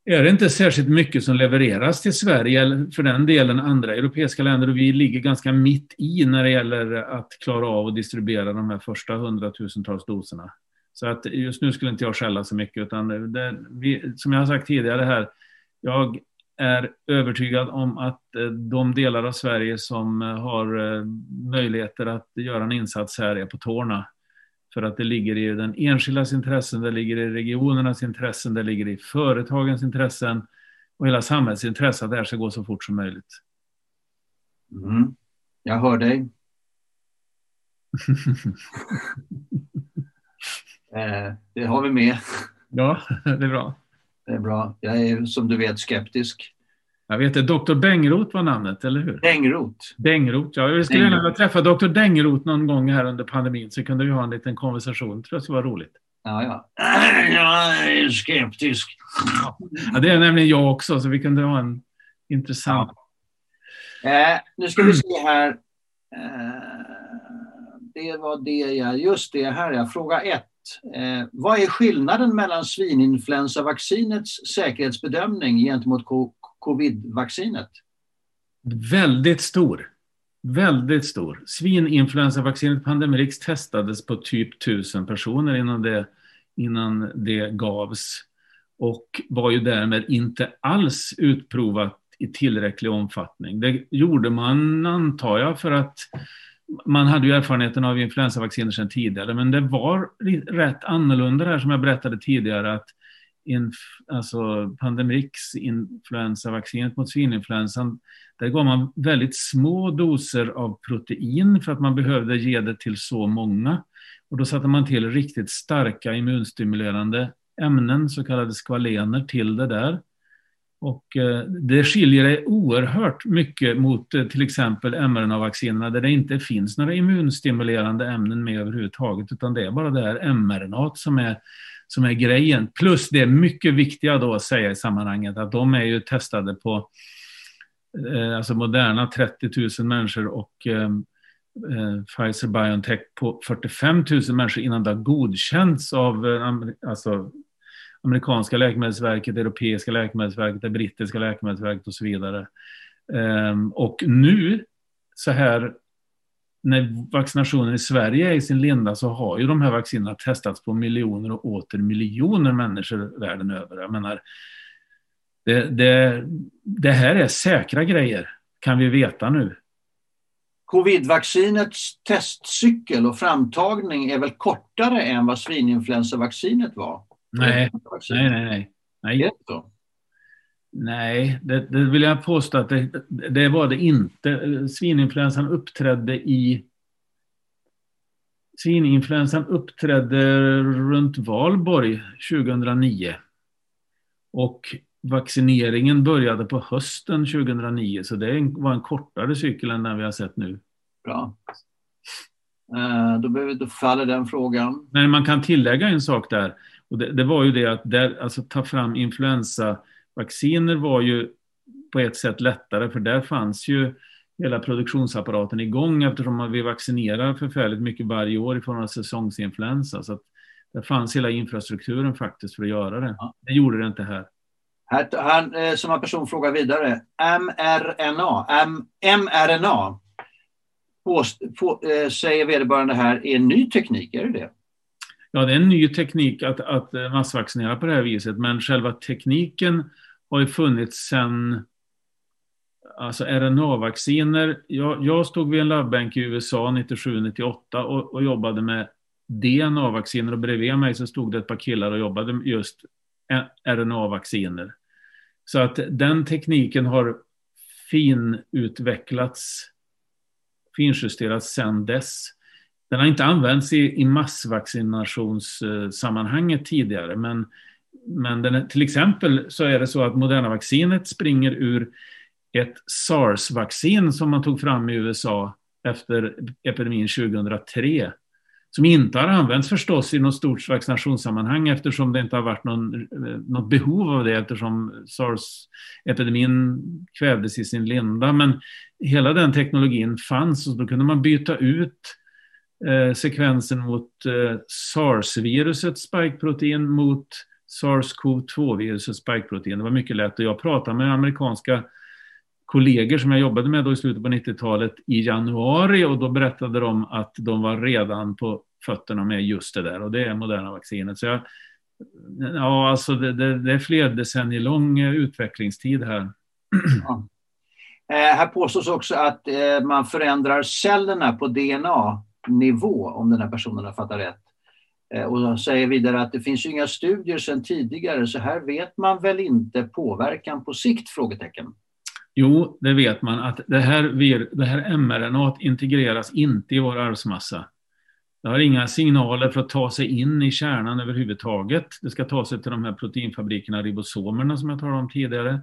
är det inte särskilt mycket som levereras till Sverige eller för den delen andra europeiska länder, och vi ligger ganska mitt i när det gäller att klara av att distribuera de här första hundratusentals doserna. Så att just nu skulle inte jag skälla så mycket, utan det, vi, som jag har sagt tidigare här, jag är övertygad om att de delar av Sverige som har möjligheter att göra en insats här är på tårna. För att det ligger i den enskildas intressen, det ligger i regionernas intressen, det ligger i företagens intressen och hela samhällets intresse att det här ska gå så fort som möjligt. Mm. Jag hör dig. eh, det har vi med. Ja, det är bra. Det är bra. Jag är, som du vet, skeptisk. Jag vet det. doktor Bengroth var namnet, eller hur? Bengroth. Bengroth, ja. Jag skulle gärna vilja träffa doktor Bengroth någon gång här under pandemin, så kunde vi ha en liten konversation. Tror jag skulle vara roligt. Ja, ja. Jag är skeptisk. Ja, det är nämligen jag också, så vi kunde ha en intressant... Ja. Eh, nu ska vi se här. Eh, det var det jag... Just det här, jag fråga ett. Eh, vad är skillnaden mellan svininfluensavaccinets säkerhetsbedömning gentemot co- covid-vaccinet? Väldigt stor. Väldigt stor. Svininfluensavaccinet Pandemrix testades på typ tusen personer innan det, innan det gavs, och var ju därmed inte alls utprovat i tillräcklig omfattning. Det gjorde man, antar jag, för att man hade ju erfarenheten av influensavacciner sedan tidigare, men det var rätt annorlunda här som jag berättade tidigare, att inf- alltså Pandemrix, influensavaccinet mot svininfluensan, där gav man väldigt små doser av protein för att man behövde ge det till så många, och då satte man till riktigt starka immunstimulerande ämnen, så kallade skvalener, till det där. Och det skiljer sig oerhört mycket mot till exempel mRNA-vaccinerna, där det inte finns några immunstimulerande ämnen med överhuvudtaget, utan det är bara det här mRNA som är, som är grejen. Plus det är mycket viktiga då att säga i sammanhanget att de är ju testade på alltså Moderna trettio tusen människor och eh, Pfizer BioNTech på fyrtiofem tusen människor innan det har godkänts av alltså amerikanska läkemedelsverket, europeiska läkemedelsverket, det brittiska läkemedelsverket och så vidare. Ehm, och nu, så här, när vaccinationen i Sverige är i sin linda, så har ju de här vaccinerna testats på miljoner och åter miljoner människor världen över. Jag menar, det, det, det här är säkra grejer, kan vi veta nu. Covid-vaccinets testcykel och framtagning är väl kortare än vad svininfluensavaccinet var? Nej, nej, nej, nej. Nej, nej det, det vill jag påstå att det, det var det inte. Svininfluensan uppträdde i svininfluensan uppträdde runt Valborg tjugohundranio. Och vaccineringen började på hösten tjugohundranio, så det var en kortare cykel än den vi har sett nu. Bra. Då behöver du falla den frågan. Nej, man kan tillägga en sak där. Och det, det var ju det att där, alltså, ta fram influensavacciner var ju på ett sätt lättare, för där fanns ju hela produktionsapparaten igång eftersom vi vaccinerar förfärligt mycket varje år i form av säsongsinfluensa. Så att det fanns hela infrastrukturen faktiskt för att göra det. Det gjorde det inte här. Här, här samma person frågar vidare. M R N A. M R N A. På, på, säger vederbörande här, är en ny teknik, är det det? Ja, det är en ny teknik att, att massvaccinera på det här viset. Men själva tekniken har ju funnits sedan... Alltså R N A-vacciner. Jag, jag stod vid en labbänk i U S A nittiosju nittioåtta och, och jobbade med D N A-vacciner. Och bredvid mig så stod det ett par killar och jobbade med just R N A-vacciner. Så att den tekniken har finutvecklats, finjusterats sedan dess. Den har inte använts i, i massvaccinationssammanhanget tidigare. Men, men den, till exempel så är det så att Moderna-vaccinet springer ur ett SARS-vaccin som man tog fram i U S A efter epidemin tjugohundratre, som inte har använts förstås i något stort vaccinationssammanhang eftersom det inte har varit någon, något behov av det, eftersom SARS-epidemin kvävdes i sin linda. Men hela den teknologin fanns, och då kunde man byta ut eh, sekvensen mot eh, SARS-virusets spike-protein mot SARS-CoV två-virusets spike-protein. Det var mycket lätt, och jag pratade med amerikanska kollegor som jag jobbade med då i slutet på nittiotalet i januari, och då berättade de att de var redan på fötterna med just det där, och det är Moderna vaccinet. Så jag, ja, alltså det, det, det är fler decennier lång utvecklingstid här. Ja. Eh, här påstås också att eh, man förändrar cellerna på D N A-nivå, om den här personen har fattat rätt. Eh, och de säger vidare att det finns ju inga studier sedan tidigare, så här vet man väl inte påverkan på sikt, frågetecken. Jo, det vet man att det här, vir- det här mRNA integreras inte i vår arvsmassa. Det har inga signaler för att ta sig in i kärnan överhuvudtaget. Det ska ta sig till de här proteinfabrikerna, ribosomerna som jag talade om tidigare.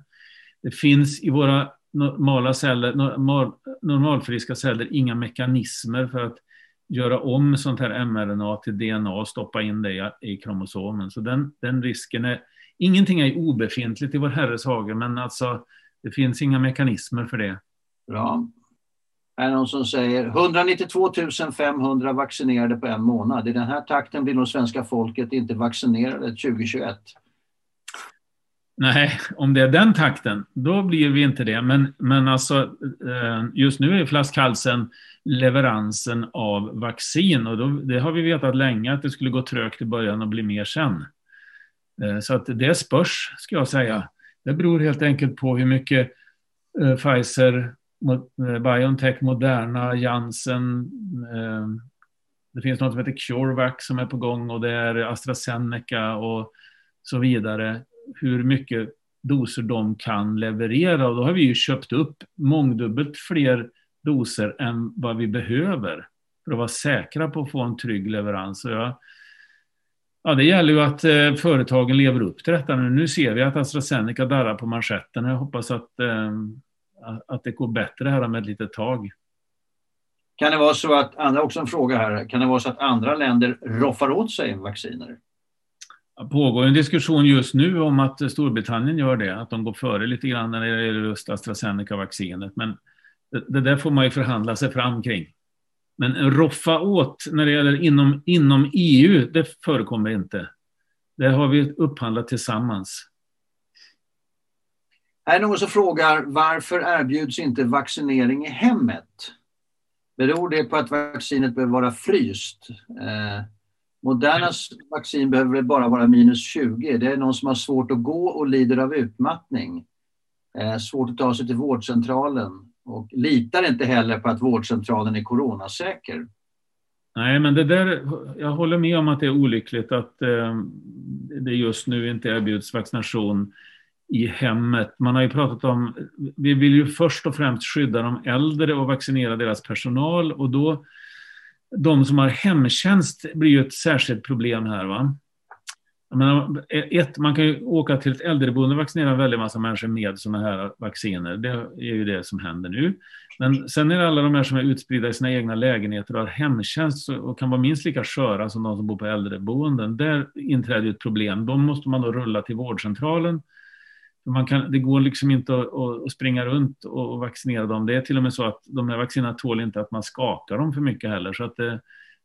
Det finns i våra normala celler, normal, normalfriska celler, inga mekanismer för att göra om sånt här mRNA till D N A och stoppa in det i kromosomen. Så den, den risken är... Ingenting är obefintligt i vår herres hage, men alltså... Det finns inga mekanismer för det. Bra. Är någon som säger etthundranittiotvå tusen femhundra vaccinerade på en månad. I den här takten blir nog svenska folket inte vaccinerade tjugohundratjugoett. Nej, om det är den takten, då blir vi inte det. Men, men alltså, just nu är flaskhalsen leveransen av vaccin. Och då, det har vi vetat länge att det skulle gå trögt i början och bli mer sen. Så att det spörs, ska jag säga. Det beror helt enkelt på hur mycket eh, Pfizer, Mo- BioNTech, Moderna, Janssen, eh, det finns något som heter CureVac som är på gång, och det är AstraZeneca och så vidare. Hur mycket doser de kan leverera, och då har vi ju köpt upp mångdubbelt fler doser än vad vi behöver för att vara säkra på att få en trygg leverans. Och jag, Ja, det gäller ju att eh, företagen lever upp till detta. Men nu ser vi att AstraZeneca darrar på manschetten. Jag hoppas att, eh, att det går bättre här om ett litet tag. Kan det vara så att, andra också en fråga här, kan det vara så att andra länder roffar åt sig vacciner? Det pågår en diskussion just nu om att Storbritannien gör det. Att de går före lite grann när det gäller just AstraZeneca-vaccinet. Men det, det där får man ju förhandla sig fram kring. Men roffa åt när det gäller inom, inom E U, det förekommer inte. Det har vi upphandlat tillsammans. Här är någon som frågar, varför erbjuds inte vaccinering i hemmet? Beror det på att vaccinet behöver vara fryst? Eh, Modernas vaccin behöver bara vara minus tjugo. Det är någon som har svårt att gå och lider av utmattning. Eh, svårt att ta sig till vårdcentralen. Och litar inte heller på att vårdcentralen är coronasäker. Nej, men det där, jag håller med om att det är olyckligt att eh, det just nu inte erbjuds vaccination i hemmet. Man har ju pratat om, vi vill ju först och främst skydda de äldre och vaccinera deras personal. Och då, de som har hemtjänst blir ju ett särskilt problem här, va? Jag menar, ett, man kan ju åka till ett äldreboende och vaccinera en väldigt massa människor med såna här vacciner. Det är ju det som händer nu. Men sen är det alla de här som är utspridda i sina egna lägenheter och har hemtjänst och kan vara minst lika sköra som de som bor på äldreboenden. Där inträder ett problem. De måste man då rulla till vårdcentralen. Man kan, det går liksom inte att, att springa runt och vaccinera dem. Det är till och med så att de här vaccinerna tål inte att man skakar dem för mycket heller. Så att det,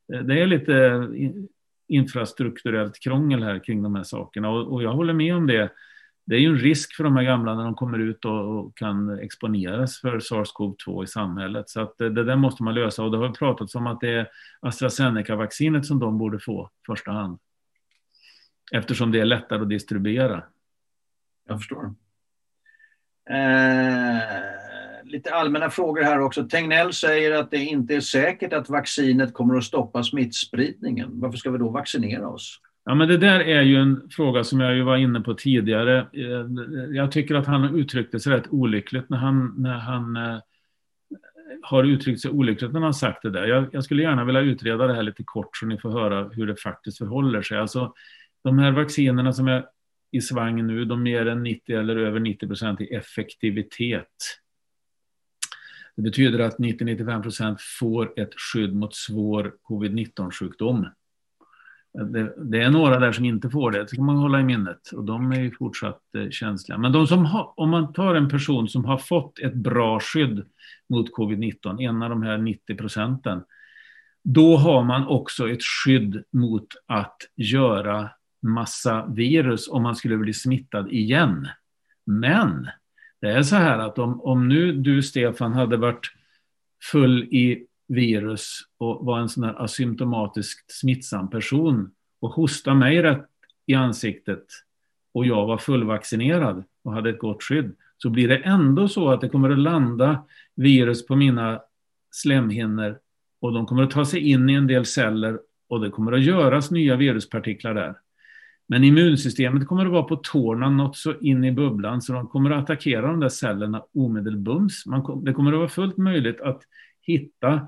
det är lite infrastrukturellt krångel här kring de här sakerna. Och, och jag håller med om det. Det är ju en risk för de här gamla när de kommer ut och, och kan exponeras för SARS-CoV två i samhället. Så att det, det där måste man lösa. Och det har pratats om att det är AstraZeneca-vaccinet som de borde få i första hand. Eftersom det är lättare att distribuera. Jag förstår. Eh, lite allmänna frågor här också. Tegnell säger att det inte är säkert att vaccinet kommer att stoppa smittspridningen. Varför ska vi då vaccinera oss? Ja, men det där är ju en fråga som jag ju var inne på tidigare. Jag tycker att han uttryckte sig rätt olyckligt när han, när han eh, har uttryckt sig olyckligt när han sagt det där. Jag, jag skulle gärna vilja utreda det här lite kort så ni får höra hur det faktiskt förhåller sig. Alltså, de här vaccinerna som är i svang nu, de ger en nittio eller över nittio procent i effektivitet. Det betyder att nittio till nittiofem procent får ett skydd mot svår covid nitton-sjukdom. Det, det är några där som inte får det, det kan man hålla i minnet. Och de är ju fortsatt känsliga. Men de som har, om man tar en person som har fått ett bra skydd mot covid nitton, en av de här nittio procenten, då har man också ett skydd mot att göra massa virus om man skulle bli smittad igen. Men det är så här att om, om nu du, Stefan, hade varit full i virus och var en sån här asymptomatiskt smittsam person och hostade mig rätt i ansiktet och jag var fullvaccinerad och hade ett gott skydd, så blir det ändå så att det kommer att landa virus på mina slemhinnor och de kommer att ta sig in i en del celler och det kommer att göras nya viruspartiklar där. Men immunsystemet kommer att vara på tårna något så in i bubblan så de kommer att attackera de där cellerna omedelbums. Man, det kommer att vara fullt möjligt att hitta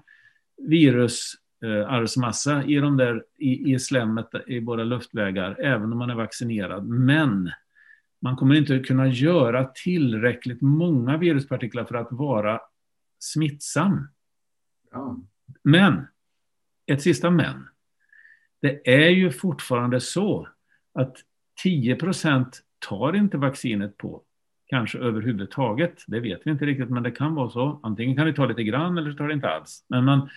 virusarvsmassa i, de där, i, i slemmet i våra luftvägar även om man är vaccinerad. Men man kommer inte kunna göra tillräckligt många viruspartiklar för att vara smittsam. Ja. Men, ett sista men. Det är ju fortfarande så att tio procent tar inte vaccinet på, kanske överhuvudtaget. Det vet vi inte riktigt, men det kan vara så. Antingen kan det ta lite grann eller så tar det inte alls. Men man,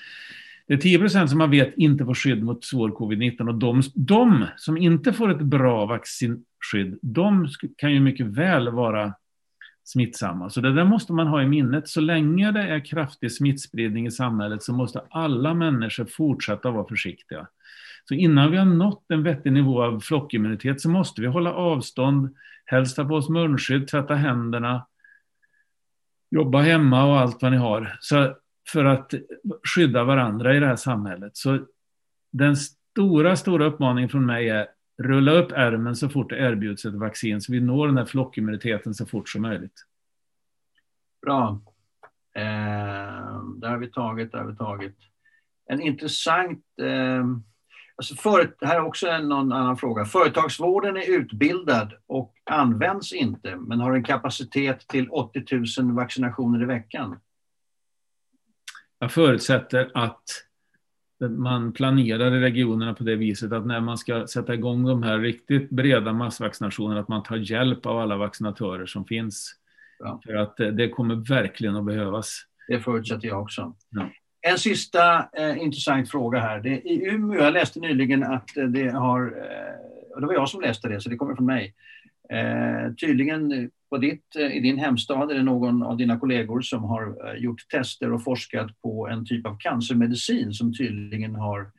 det är tio procent som man vet inte får skydd mot svår covid nitton. Och de, de som inte får ett bra vaccinskydd, de kan ju mycket väl vara smittsamma. Så det där måste man ha i minnet. Så länge det är kraftig smittspridning i samhället så måste alla människor fortsätta vara försiktiga. Så innan vi har nått en vettig nivå av flockimmunitet så måste vi hålla avstånd, helst ta på oss munskydd, tvätta händerna, jobba hemma och allt vad ni har. Så för att skydda varandra i det här samhället. Så den stora, stora uppmaningen från mig är rulla upp ärmen så fort det erbjuds ett vaccin så vi når den här flockimmuniteten så fort som möjligt. Bra. Eh, där har vi tagit, där har vi tagit. En intressant... Eh... Alltså för, här är också en någon annan fråga. Företagsvården är utbildad och används inte, men har en kapacitet till åttio tusen vaccinationer i veckan. Jag förutsätter att man planerar i regionerna på det viset att när man ska sätta igång de här riktigt breda massvaccinationerna att man tar hjälp av alla vaccinatörer som finns. Ja. För att det kommer verkligen att behövas. Det förutsätter jag också. Ja. En sista eh, intressant fråga här. Det, I Umeå, jag läste nyligen att det har, eh, och det var jag som läste det så det kommer från mig. Eh, tydligen på ditt, eh, i din hemstad är det någon av dina kollegor som har eh, gjort tester och forskat på en typ av cancermedicin som tydligen har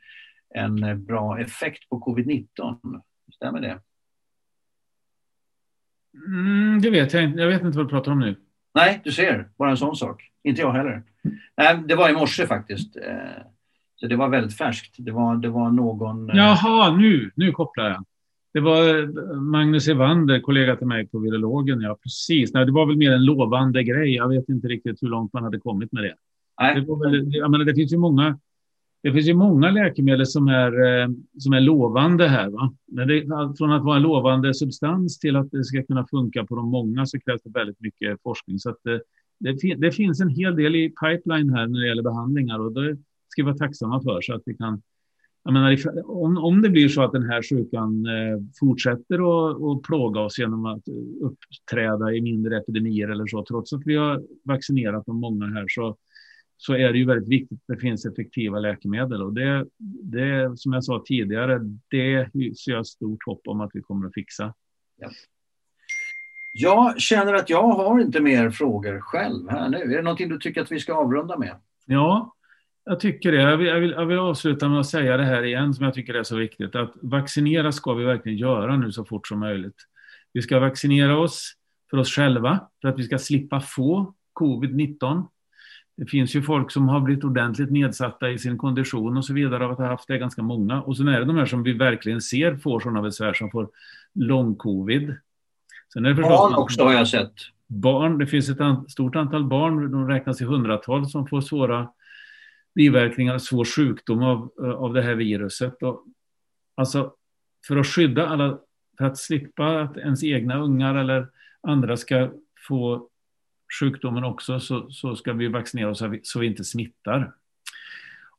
en eh, bra effekt på covid nitton. Stämmer det? Mm, det vet jag inte. Jag vet inte vad du pratar om nu. Nej, du ser. Bara en sån sak. Inte jag heller. Nej, det var i morse faktiskt. Så det var väldigt färskt. Det var, det var någon... Jaha, nu, nu kopplar jag. Det var Magnus Evander, kollega till mig på virologen. Ja, precis. Nej, det var väl mer en lovande grej. Jag vet inte riktigt hur långt man hade kommit med det. Nej. Det, var väl, jag menar, det finns ju många Det finns ju många läkemedel som är, som är lovande här, va? Men det, från att vara en lovande substans till att det ska kunna funka på de många, så krävs det väldigt mycket forskning. Så att det, det finns en hel del i pipeline här när det gäller behandlingar, och det ska vi vara tacksamma för, så att vi kan... Jag menar, om, om det blir så att den här sjukan eh, fortsätter och, och plåga oss genom att uppträda i mindre epidemier eller så, trots att vi har vaccinerat de många här, så, så är det ju väldigt viktigt att det finns effektiva läkemedel. Och det, det som jag sa tidigare, det ser jag stort hopp om att vi kommer att fixa. Ja. Jag känner att jag har inte mer frågor själv här nu. Är det någonting du tycker att vi ska avrunda med? Ja. Jag tycker det. Jag vill, jag, vill, jag vill avsluta med att säga det här igen, som jag tycker är så viktigt. Att vaccinera ska vi verkligen göra nu så fort som möjligt. Vi ska vaccinera oss för oss själva, för att vi ska slippa få covid nitton. Det finns ju folk som har blivit ordentligt nedsatta i sin kondition och så vidare av att ha haft det, ganska många. Och sen är det de här som vi verkligen ser får sådana besvär, som får lång-covid. Sen är det förstås... Barn också har jag sett. Barn, det finns ett an- stort antal barn, de räknas i hundratal, som får svåra biverkningar, svår sjukdom av, av det här viruset. Och alltså, för att skydda alla, för att slippa att ens egna ungar eller andra ska få sjukdomen också, så, så ska vi vaccinera oss så vi, så vi inte smittar.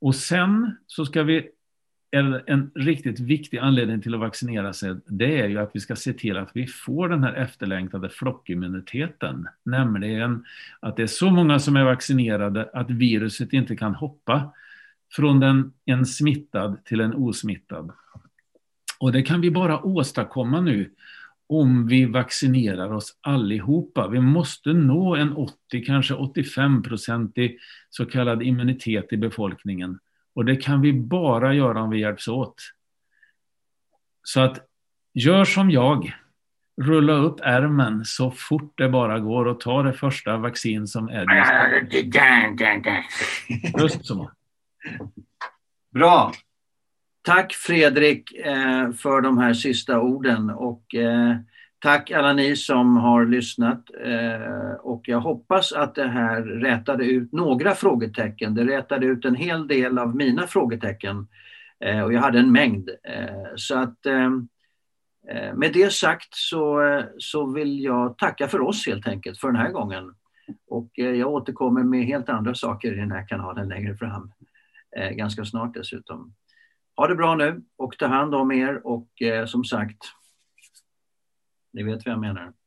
Och sen så ska vi, en, en riktigt viktig anledning till att vaccinera sig, det är ju att vi ska se till att vi får den här efterlängtade flockimmuniteten. Nämligen att det är så många som är vaccinerade att viruset inte kan hoppa från den, en smittad till en osmittad. Och det kan vi bara åstadkomma nu om vi vaccinerar oss allihopa. Vi måste nå en åttio, kanske åttiofem procentig så kallad immunitet i befolkningen. Och det kan vi bara göra om vi hjälps åt. Så att, gör som jag. Rulla upp ärmen så fort det bara går och ta det första vaccin som är just. Just så. Bra. Tack Fredrik för de här sista orden. Och tack alla ni som har lyssnat, och jag hoppas att det här rätade ut några frågetecken. Det rätade ut en hel del av mina frågetecken, och jag hade en mängd. Så att med det sagt så, så vill jag tacka för oss helt enkelt för den här gången. Och jag återkommer med helt andra saker i den här kanalen längre fram, ganska snart dessutom. Ha det bra nu och ta hand om er, och som sagt... Ni vet vad jag menar.